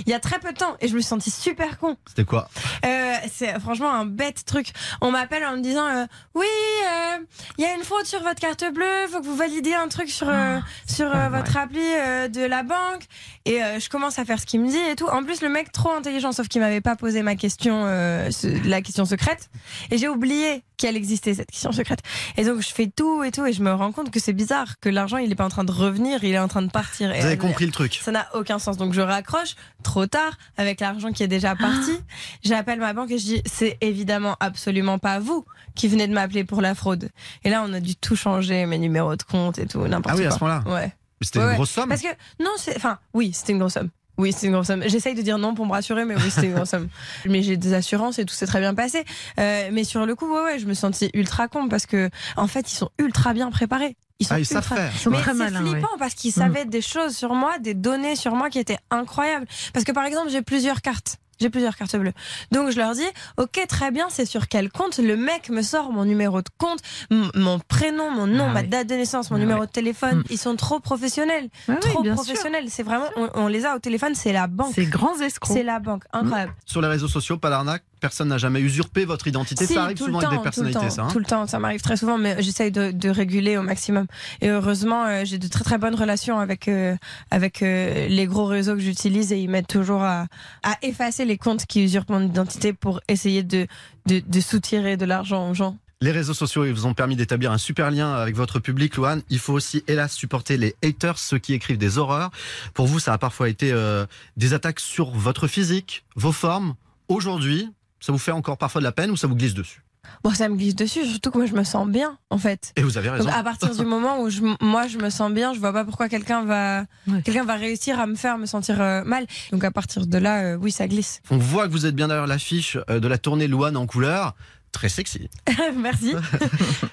il y a très peu de temps et je me suis sentie super con. C'était quoi? euh, C'est franchement un bête truc. On m'appelle en me disant euh, oui, il euh, y a une faute sur votre carte bleue, faut que vous validiez un truc sur euh, sur euh, votre appli euh, de la banque. Et euh, je commence à faire ce qu'il me dit et tout. En plus le mec trop intelligent, sauf qu'il m'avait pas posé ma question, euh, ce, la question secrète. Et j'ai oublié qu'elle existait cette question secrète. Et donc je fais tout et tout et je me rends compte que c'est bizarre que l'argent il est pas en train de revenir, il est en train de partir. Vous et avez elle, compris le truc? Ça n'a aucun sens. Donc je raccroche, trop tard, avec l'argent qui est déjà parti. Ah. J'appelle ma banque et je dis, c'est évidemment absolument pas vous qui venez de m'appeler pour la fraude. Et là, on a dû tout changer, mes numéros de compte et tout, n'importe quoi. Ah oui, quoi. À ce moment-là? Ouais. C'était ouais, une ouais. grosse somme? Parce que, non, c'est, enfin, oui, c'était une grosse somme. Oui, c'était une grosse somme. J'essaye de dire non pour me rassurer, mais oui, c'était une grosse somme. Mais j'ai des assurances et tout s'est très bien passé. Euh, mais sur le coup, ouais, ouais, je me sentis ultra con parce que, en fait, ils sont ultra bien préparés. Ils sont ah, ils savent faire. Ils sont mais très malins. C'est flippant ouais. parce qu'ils savaient mmh. des choses sur moi, des données sur moi qui étaient incroyables. Parce que par exemple, j'ai plusieurs cartes. J'ai plusieurs cartes bleues. Donc je leur dis, ok, très bien, c'est sur quel compte? Le mec me sort mon numéro de compte, mon prénom, mon nom, ah, ma date de naissance, mon ah, numéro ouais. de téléphone. Mmh. Ils sont trop professionnels. Ah, trop oui, professionnels. C'est vraiment, on, on les a au téléphone, c'est la banque. C'est grands escrocs. C'est la banque, incroyable. Mmh. Sur les réseaux sociaux, pas d'arnaque? personne n'a jamais usurpé votre identité. Si, ça arrive souvent temps, avec des personnalités, ça. Hein tout le temps, ça m'arrive très souvent, mais j'essaye de, de réguler au maximum. Et heureusement, euh, j'ai de très très bonnes relations avec, euh, avec euh, les gros réseaux que j'utilise et ils m'aident toujours à, à effacer les comptes qui usurpent mon identité pour essayer de, de, de soutirer de l'argent aux gens. Les réseaux sociaux, ils vous ont permis d'établir un super lien avec votre public, Louane. Il faut aussi, hélas, supporter les haters, ceux qui écrivent des horreurs. Pour vous, ça a parfois été euh, des attaques sur votre physique, vos formes. Aujourd'hui, ça vous fait encore parfois de la peine ou ça vous glisse dessus ? Bon, ça me glisse dessus, surtout que moi, je me sens bien, en fait. Et vous avez raison. Donc, à partir du moment où je, moi, je me sens bien, je vois pas pourquoi quelqu'un va, ouais. quelqu'un va réussir à me faire me sentir euh, mal. Donc, à partir de là, euh, oui, ça glisse. On voit que vous êtes bien derrière l'affiche euh, de la tournée Louane en couleur. Très sexy. Merci. Vous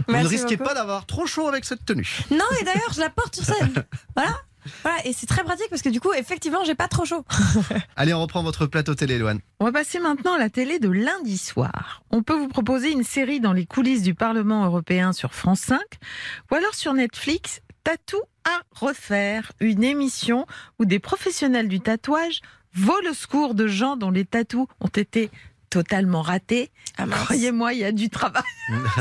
Merci ne risquez beaucoup. Pas d'avoir trop chaud avec cette tenue. Non, et d'ailleurs, je la porte sur scène. Voilà. Voilà, et c'est très pratique parce que du coup, effectivement, j'ai pas trop chaud. Allez, on reprend votre plateau télé, Louane. On va passer maintenant à la télé de lundi soir. On peut vous proposer une série dans les coulisses du Parlement européen sur France cinq ou alors sur Netflix, Tatou à refaire, une émission où des professionnels du tatouage volent au secours de gens dont les tatous ont été totalement raté. Ah, croyez-moi, il y a du travail.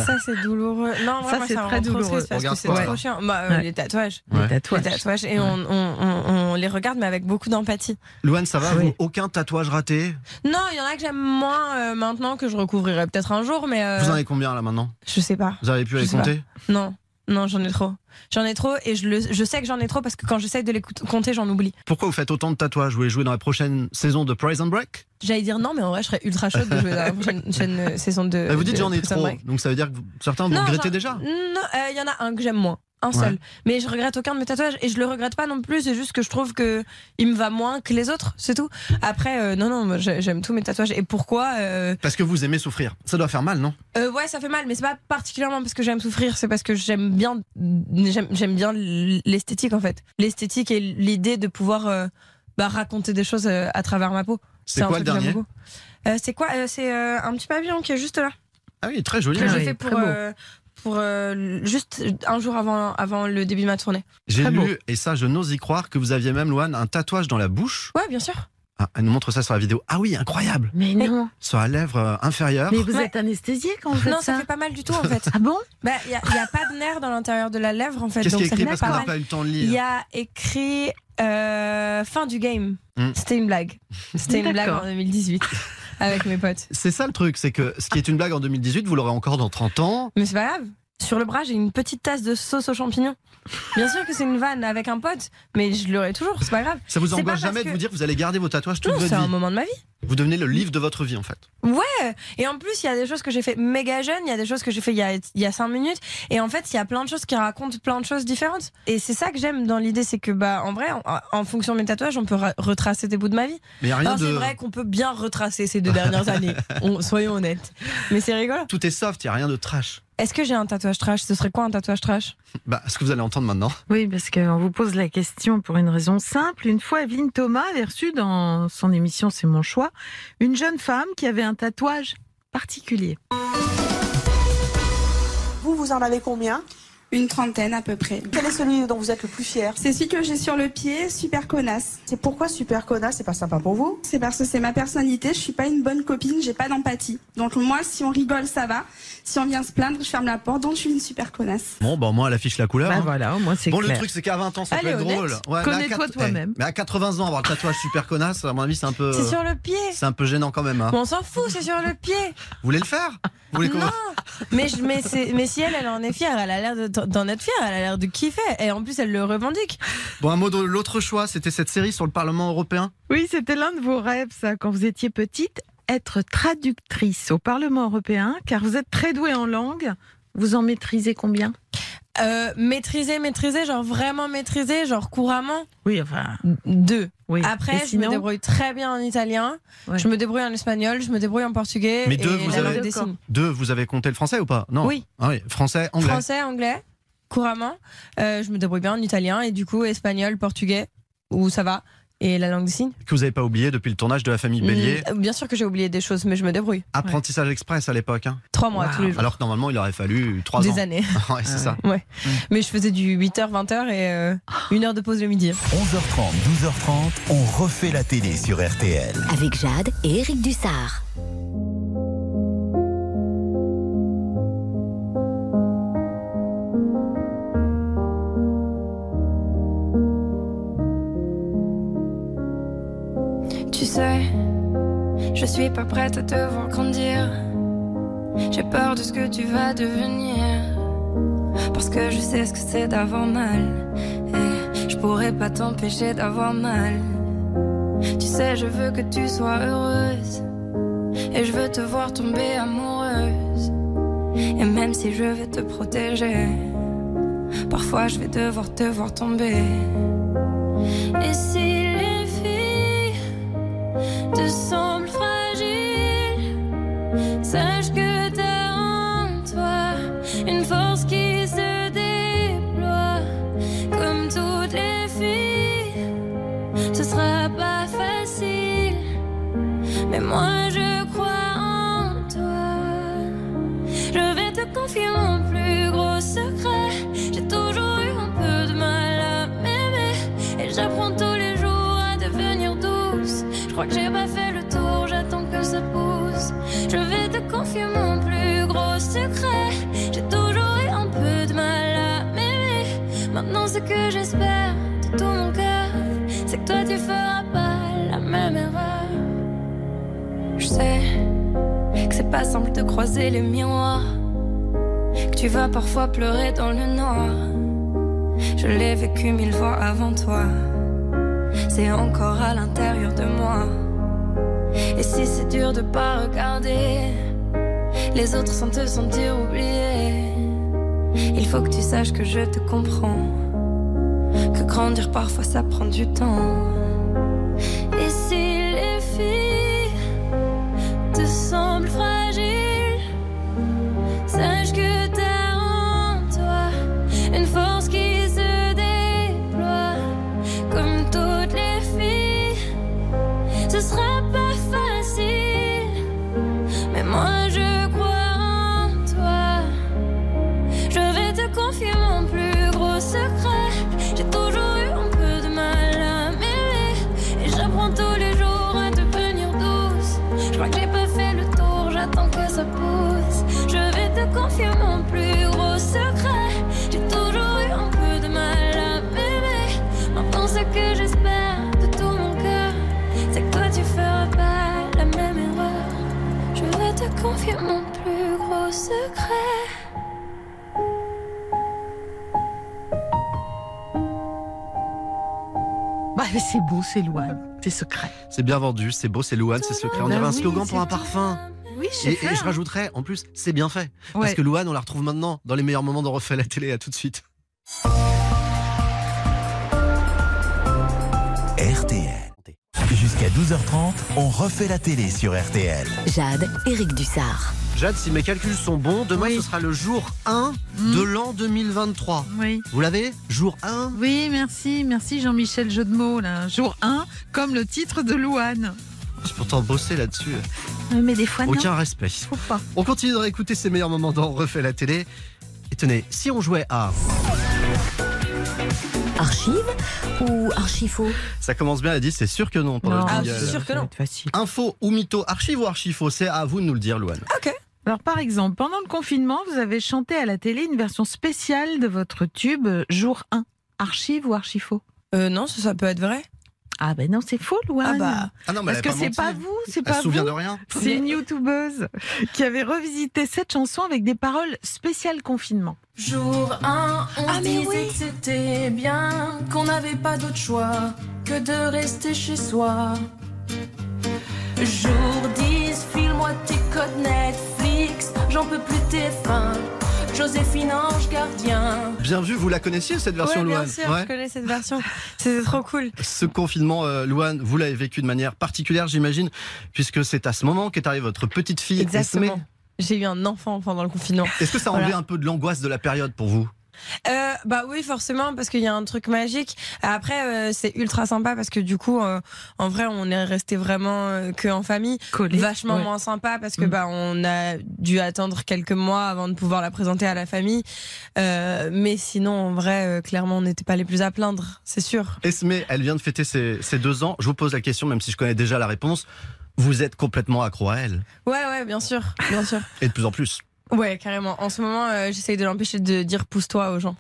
Ça, c'est douloureux. Non, ça, c'est très douloureux. Parce que c'est trop chiant. Bah, euh, ouais. Les tatouages. Ouais. Les tatouages. Les tatouages. Et ouais. on, on, on les regarde, mais avec beaucoup d'empathie. Louane, ça va oui. Aucun tatouage raté? Non, il y en a que j'aime moins euh, maintenant, que je recouvrirai peut-être un jour. Mais euh... vous en avez combien, là, maintenant? Je sais pas. Vous avez pu les compter? Non. Non, j'en ai trop. J'en ai trop et je, le, je sais que j'en ai trop parce que quand j'essaye de les compter, j'en oublie. Pourquoi vous faites autant de tatouages? Vous voulez jouer dans la prochaine saison de Prison Break? J'allais dire non, mais en vrai, je serais ultra chaude de jouer dans la prochaine, prochaine saison de. Bah, vous dites de j'en ai Prison trop, Break. Donc ça veut dire que certains non, vous regrettez déjà? Non, il euh, y en a un que j'aime moins, un seul. Ouais. Mais je regrette aucun de mes tatouages et je le regrette pas non plus, c'est juste que je trouve qu'il me va moins que les autres, c'est tout. Après, euh, non, non, moi, j'aime tous mes tatouages. Et pourquoi euh... Parce que vous aimez souffrir. Ça doit faire mal, non? euh, Ouais, ça fait mal, mais c'est pas particulièrement parce que j'aime souffrir, c'est parce que j'aime bien. J'aime, j'aime bien l'esthétique en fait. L'esthétique et l'idée de pouvoir euh, bah, raconter des choses euh, à travers ma peau. C'est, c'est quoi le dernier euh, C'est quoi euh, C'est euh, un petit pavillon qui est juste là. Ah oui, très joli. Que ah j'ai oui, fait pour, euh, pour euh, juste un jour avant, avant le début de ma tournée. J'ai très lu, beau. Et ça je n'ose y croire, que vous aviez même, Louane, un tatouage dans la bouche. Ouais, bien sûr. Ah, elle nous montre ça sur la vidéo. Ah oui, incroyable. Mais non. Sur la lèvre euh, inférieure. Mais vous ouais. êtes anesthésié quand vous faites non, ça? Non, ça fait pas mal du tout en fait. Ah bon? Bah, il n'y a, a pas de nerf dans l'intérieur de la lèvre en fait. Qu'est-ce donc qui est écrit parce qu'on n'a pas eu le temps de lire? Il y a écrit euh, fin du game. Mm. C'était une blague. C'était une blague en deux mille dix-huit. Avec mes potes. C'est ça le truc, c'est que ce qui est une blague en deux mille dix-huit, vous l'aurez encore dans trente ans. Mais c'est pas grave. Sur le bras, j'ai une petite tasse de sauce aux champignons. Bien sûr que c'est une vanne avec un pote, mais je l'aurai toujours, c'est pas grave. Ça vous engage jamais que... de vous dire que vous allez garder vos tatouages toute non, votre vie? C'est un moment de ma vie. Vous devenez le livre de votre vie en fait. Ouais, et en plus il y a des choses que j'ai fait méga jeune, il y a des choses que j'ai fait il y a, il y a cinq minutes, et en fait il y a plein de choses qui racontent plein de choses différentes. Et c'est ça que j'aime dans l'idée, c'est que bah, en vrai, en, en fonction de mes tatouages, on peut ra- retracer des bouts de ma vie. Mais y a rien Alors, de... c'est vrai qu'on peut bien retracer ces deux dernières années, on, soyons honnêtes. Mais c'est rigolo. Tout est soft, il n'y a rien de trash. Est-ce que j'ai un tatouage trash? Ce serait quoi un tatouage trash? Bah, ce que vous allez entendre maintenant. Oui, parce qu'on vous pose la question pour une raison simple. Une fois, Evelyne Thomas avait reçu dans son émission C'est mon choix une jeune femme qui avait un tatouage particulier. Vous, vous en avez combien? Une trentaine à peu près. Quel est celui dont vous êtes le plus fier? C'est celui que j'ai sur le pied, super connasse. C'est pourquoi super connasse? C'est pas sympa pour vous? C'est parce que c'est ma personnalité, je suis pas une bonne copine, j'ai pas d'empathie. Donc moi, si on rigole, ça va. Si on vient se plaindre, je ferme la porte, donc je suis une super connasse. Bon, bah, moi, elle affiche la couleur. Bah hein. voilà, au moins c'est bon, clair. Le truc, c'est qu'à vingt ans, ça Allez, peut être honnête, drôle. Ouais, connais-toi à... toi-même. Hey, mais à quatre-vingts ans, avoir le tatouage super connasse, à mon avis, c'est un peu. C'est sur le pied. C'est un peu gênant quand même. Hein. Bon, on s'en fout, c'est sur le pied. Vous voulez le faire? Vous voulez Non, mais, je... mais, c'est... mais si elle, elle en est fière, elle a l'air de. D'en être fière, elle a l'air de kiffer et en plus elle le revendique. Bon, un mot de l'autre choix, c'était cette série sur le Parlement européen. Oui, c'était l'un de vos rêves ça, quand vous étiez petite, être traductrice au Parlement européen, car vous êtes très douée en langue. Vous en maîtrisez combien? Euh, maîtriser, maîtriser, genre vraiment maîtriser, genre couramment. Oui, enfin. Deux. Oui. Après, sinon... je me débrouille très bien en italien, ouais. je me débrouille en espagnol, je me débrouille en portugais. Mais deux, et vous avez des signes. Deux, vous avez compté le français ou pas? Non. Oui. Ah oui. Français, anglais. Français, anglais, couramment. Euh, je me débrouille bien en italien et du coup, espagnol, portugais, où ça va. Et la langue des signes? Que vous n'avez pas oublié depuis le tournage de La Famille Bélier? Bien sûr que j'ai oublié des choses, mais je me débrouille. Apprentissage ouais. express à l'époque. Hein. Trois mois wow. tous les jours. Alors que normalement, il aurait fallu trois ans. Des années. ouais, c'est euh, ça. Ouais. Mmh. Mais je faisais du huit heures, vingt heures et euh, une heure de pause le midi. onze heures trente, douze heures trente, on refait la télé sur R T L. Avec Jade et Éric Dussard. Tu sais, je suis pas prête à te voir grandir. J'ai peur de ce que tu vas devenir, parce que je sais ce que c'est d'avoir mal, et je pourrais pas t'empêcher d'avoir mal. Tu sais, je veux que tu sois heureuse, et je veux te voir tomber amoureuse. Et même si je vais te protéger, parfois je vais devoir te voir tomber. Et si les filles te semblent fragiles, sache que t'as en toi une force qui se déploie. Comme toutes les filles, ce sera pas facile, mais moi je crois en toi. Je vais te confier mon plus gros secret. J'ai toujours eu un peu de mal à m'aimer, et j'apprends tous les jours à devenir douce. Je crois que j'ai pas fait le tour, j'attends que ça pousse. Je vais te confier mon plus gros secret. J'ai toujours eu un peu de mal à m'aimer. Maintenant ce que j'espère de tout mon cœur, c'est que toi tu feras pas la même erreur. Je sais que c'est pas simple de croiser les miroirs, que tu vas parfois pleurer dans le noir. Je l'ai vécu mille fois avant toi, c'est encore à l'intérieur de moi. Et si c'est dur de pas regarder les autres sans te sentir oublié, il faut que tu saches que je te comprends, que grandir parfois ça prend du temps. Et si les filles te semblent fragiles, sache que ce sera pas facile, mais moi je crois en toi. Je vais te confier mon plus gros secret. J'ai toujours eu un peu de mal à m'aimer, et j'apprends tous les jours à devenir douce. Je crois que j'ai pas fait le tour, j'attends que ça pousse. Je vais te confier mon plus gros secret. J'ai toujours eu un peu de mal à m'aimer. Maintenant ce que j'espère de tout mon cœur, c'est que toi tu feras pas la même erreur. Je vais te confier mon plus gros secret. Bah mais c'est beau, c'est Louane, c'est secret. C'est bien vendu, c'est beau, c'est Louane, c'est secret. On dirait un slogan pour un parfum. Oui, je sais. Et, faire. et je rajouterais, en plus, c'est bien fait. Ouais. Parce que Louane, on la retrouve maintenant dans les meilleurs moments de Refait la télé. À tout de suite. R T L. Jusqu'à douze heures trente, on refait la télé sur R T L. Jade, Éric Dussart. Jade, si mes calculs sont bons, demain oui. ce sera le jour un mmh. de l'an deux mille vingt-trois. Oui. Vous l'avez ? Jour un ? Oui, merci, merci Jean-Michel, jeu de mots là. Jour un, comme le titre de Louane. J'ai pourtant bossé là-dessus. Mais des fois, Aucun non. respect. Faut pas. On continue de réécouter ces meilleurs moments dans Refait la télé. Et tenez, si on jouait à... Archive ou archifaux? Ça commence bien à dire, c'est sûr que non. Pendant non. Le ah, c'est sûr que non. Info ou mytho, archive ou archifaux, c'est à vous de nous le dire, Louane. Ok. Alors par exemple, pendant le confinement, vous avez chanté à la télé une version spéciale de votre tube Jour un. Archive ou archifaux? Euh non, ça, ça peut être vrai. Ah ben non, c'est faux, Louane. Ah bah. Ah non, mais parce que c'est pas vous, c'est pas vous. Elle se souvient de rien. C'est une youtubeuse qui avait revisité cette chanson avec des paroles spéciales confinement. Jour un, on ah disait oui. que c'était bien, qu'on n'avait pas d'autre choix que de rester chez soi. Jour dix, file-moi tes codes Netflix, j'en peux plus tes fins. Joséphine Ange-Gardien. Bien vu, vous la connaissiez cette version, ouais, Louane? Bien sûr, ouais. je connais cette version. C'était trop cool. Ce confinement, euh, Louane, vous l'avez vécu de manière particulière, j'imagine, puisque c'est à ce moment qu'est arrivée votre petite fille. Exactement. Esme. J'ai eu un enfant pendant le confinement. Est-ce que ça enlevait voilà. un peu de l'angoisse de la période pour vous? Euh, bah oui, forcément, parce qu'il y a un truc magique. Après, euh, c'est ultra sympa parce que du coup, euh, en vrai, on est resté vraiment euh, que en famille. Collé, vachement ouais. moins sympa parce que mmh. bah on a dû attendre quelques mois avant de pouvoir la présenter à la famille. Euh, mais sinon, en vrai, euh, clairement, on n'était pas les plus à plaindre, c'est sûr. Esme, elle vient de fêter ses, ses deux ans. Je vous pose la question, même si je connais déjà la réponse. Vous êtes complètement accro à elle. Ouais, ouais, bien sûr, bien sûr. Et de plus en plus. Ouais, carrément. En ce moment, euh, j'essaye de l'empêcher de dire pousse-toi aux gens.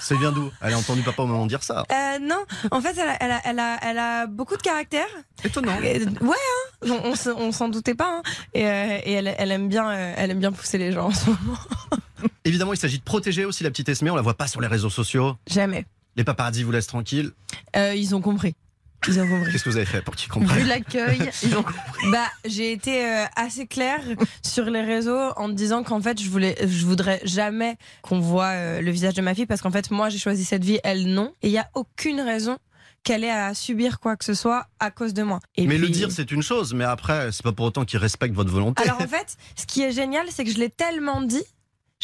C'est bien d'où? Elle a entendu papa au moment de dire ça? euh, Non, en fait, elle a, elle, a, elle, a, elle a beaucoup de caractère. Étonnant. Et, ouais, hein, on, on, on s'en doutait pas. Hein. Et, euh, et elle, elle, aime bien, euh, elle aime bien pousser les gens en ce moment. Évidemment, il s'agit de protéger aussi la petite Esme. On la voit pas sur les réseaux sociaux. Jamais. Les paparazzis vous laissent tranquille? euh, Ils ont compris. Ils ont compris. Qu'est-ce que vous avez fait pour qu'ils comprennent? Vu l'accueil, ils ont compris. Bah, j'ai été euh, assez claire sur les réseaux en me disant qu'en fait, je voulais, je voudrais jamais qu'on voit euh, le visage de ma fille parce qu'en fait, moi, j'ai choisi cette vie, elle non. Et il n'y a aucune raison qu'elle ait à subir quoi que ce soit à cause de moi. Et mais puis... le dire, c'est une chose, mais après, c'est pas pour autant qu'ils respectent votre volonté. Alors en fait, ce qui est génial, c'est que je l'ai tellement dit.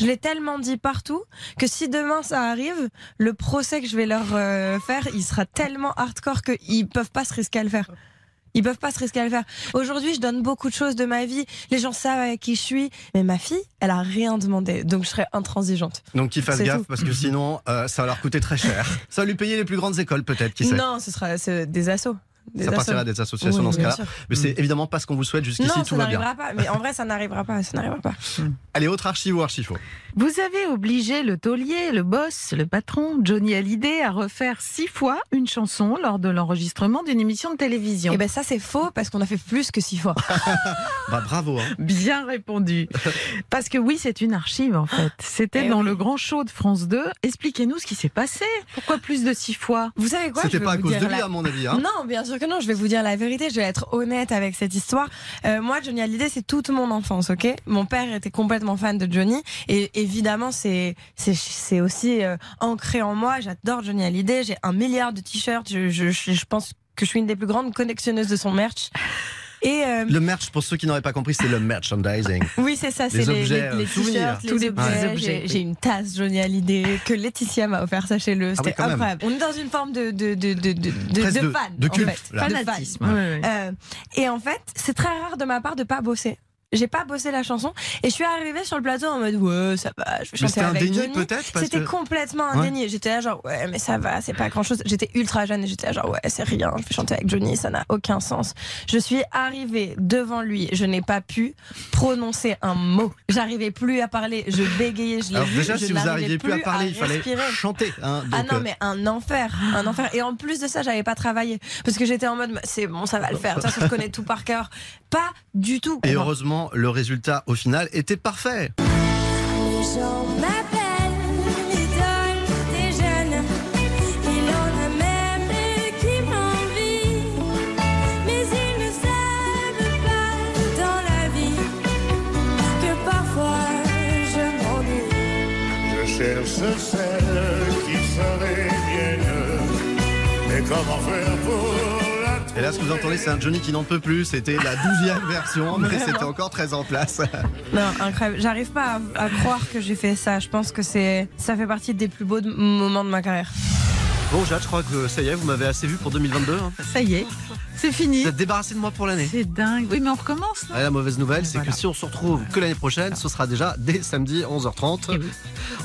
Je l'ai tellement dit partout que si demain ça arrive, le procès que je vais leur euh, faire, il sera tellement hardcore qu'ils peuvent pas se risquer à le faire. Ils peuvent pas se risquer à le faire. Aujourd'hui, je donne beaucoup de choses de ma vie. Les gens savent avec qui je suis. Mais ma fille, elle a rien demandé. Donc je serai intransigeante. Donc qu'ils fassent gaffe tout. Parce que sinon, euh, ça va leur coûter très cher. Ça va lui payer les plus grandes écoles peut-être, qui sait. Non, ce sera des assos. Des ça partira des associations oui, dans ce cas-là. Sûr. Mais c'est mmh. évidemment pas ce qu'on vous souhaite jusqu'ici, non, tout va bien. Pas. Mais en vrai, ça n'arrivera pas. Ça n'arrivera pas. Allez, autre archive ou archifo. Vous avez obligé le taulier, le boss, le patron, Johnny Hallyday, à refaire six fois une chanson lors de l'enregistrement d'une émission de télévision. Et bien ça, c'est faux parce qu'on a fait plus que six fois. Bah, bravo. Hein. Bien répondu. Parce que oui, c'est une archive en fait. C'était eh dans oui. le grand show de France deux. Expliquez-nous ce qui s'est passé. Pourquoi plus de six fois? Vous savez quoi? C'était pas à cause de lui, la... à mon avis. Hein. Non, bien sûr. Que non, je vais vous dire la vérité, je vais être honnête avec cette histoire. Euh, moi, Johnny Hallyday, c'est toute mon enfance, ok ? Mon père était complètement fan de Johnny, et évidemment, c'est, c'est, c'est aussi euh, ancré en moi. J'adore Johnny Hallyday, j'ai un milliard de t-shirts, je, je, je pense que je suis une des plus grandes collectionneuses de son merch. Et euh... le merch, pour ceux qui n'auraient pas compris, c'est le merchandising. Oui, c'est ça, c'est les, les, objets, les, les t-shirts, tous les objets. Ouais. J'ai, j'ai une tasse Johnny Hallyday que Laetitia m'a offert, sachez-le, c'était ah oui, incroyable. Même. On est dans une forme de, de, de, de, de, de fan, de culte, en fait. Là. Fanatisme. Ouais, ouais. Euh, et en fait, c'est très rare de ma part de pas bosser. J'ai pas bossé la chanson et je suis arrivée sur le plateau en mode ouais ça va, je vais chanter avec Johnny. C'était un déni peut-être parce C'était que... complètement un ouais. déni. J'étais là genre ouais mais ça va, c'est pas grand chose. J'étais ultra jeune et j'étais là genre ouais c'est rien, je vais chanter avec Johnny, ça n'a aucun sens. Je suis arrivée devant lui, je n'ai pas pu prononcer un mot. J'arrivais plus à parler, je bégayais, je l'ai Alors vu, déjà je si vous arriviez plus à parler, à il fallait respirer. chanter. Hein, donc ah non euh... mais un enfer, un enfer. Et en plus de ça j'avais pas travaillé parce que j'étais en mode c'est bon ça va le faire, ça je connais tout par cœur. Pas du tout. Et heureusement le résultat au final était parfait. Les gens m'appellent l'idole des jeunes. Il en a même qui m'envient. Mais ils ne savent pas dans la vie que parfois je m'ennuie. Je cherche celle qui serait mienne. Mais comment faire pour... Et là, ce que vous entendez, c'est un Johnny qui n'en peut plus. C'était la douzième version, mais c'était encore très en place. Non, incroyable. J'arrive pas à, à croire que j'ai fait ça. Je pense que c'est, ça fait partie des plus beaux de, moments de ma carrière. Bon, Jade, je crois que ça y est, vous m'avez assez vu pour deux mille vingt-deux. Hein. Ça y est, c'est fini. Vous êtes débarrassé de moi pour l'année. C'est dingue. Oui, mais on recommence. Ah, la mauvaise nouvelle, c'est voilà. que si on se retrouve que l'année prochaine, ce sera déjà dès samedi onze heures trente. Oui.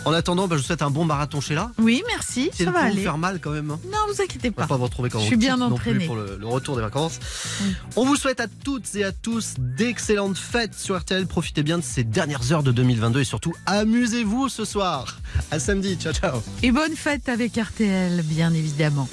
En attendant, bah, je vous souhaite un bon marathon, Sheila. Oui, merci. C'est ça va aller. Vous faire mal quand même. Hein. Non, vous inquiétez pas. On va pas vous retrouver quand je suis bien entraînée pour le, le retour des vacances. Oui. On vous souhaite à toutes et à tous d'excellentes fêtes sur R T L. Profitez bien de ces dernières heures de deux mille vingt-deux et surtout amusez-vous ce soir. À samedi. Ciao, ciao. Et bonne fête avec R T L. Bien évidemment.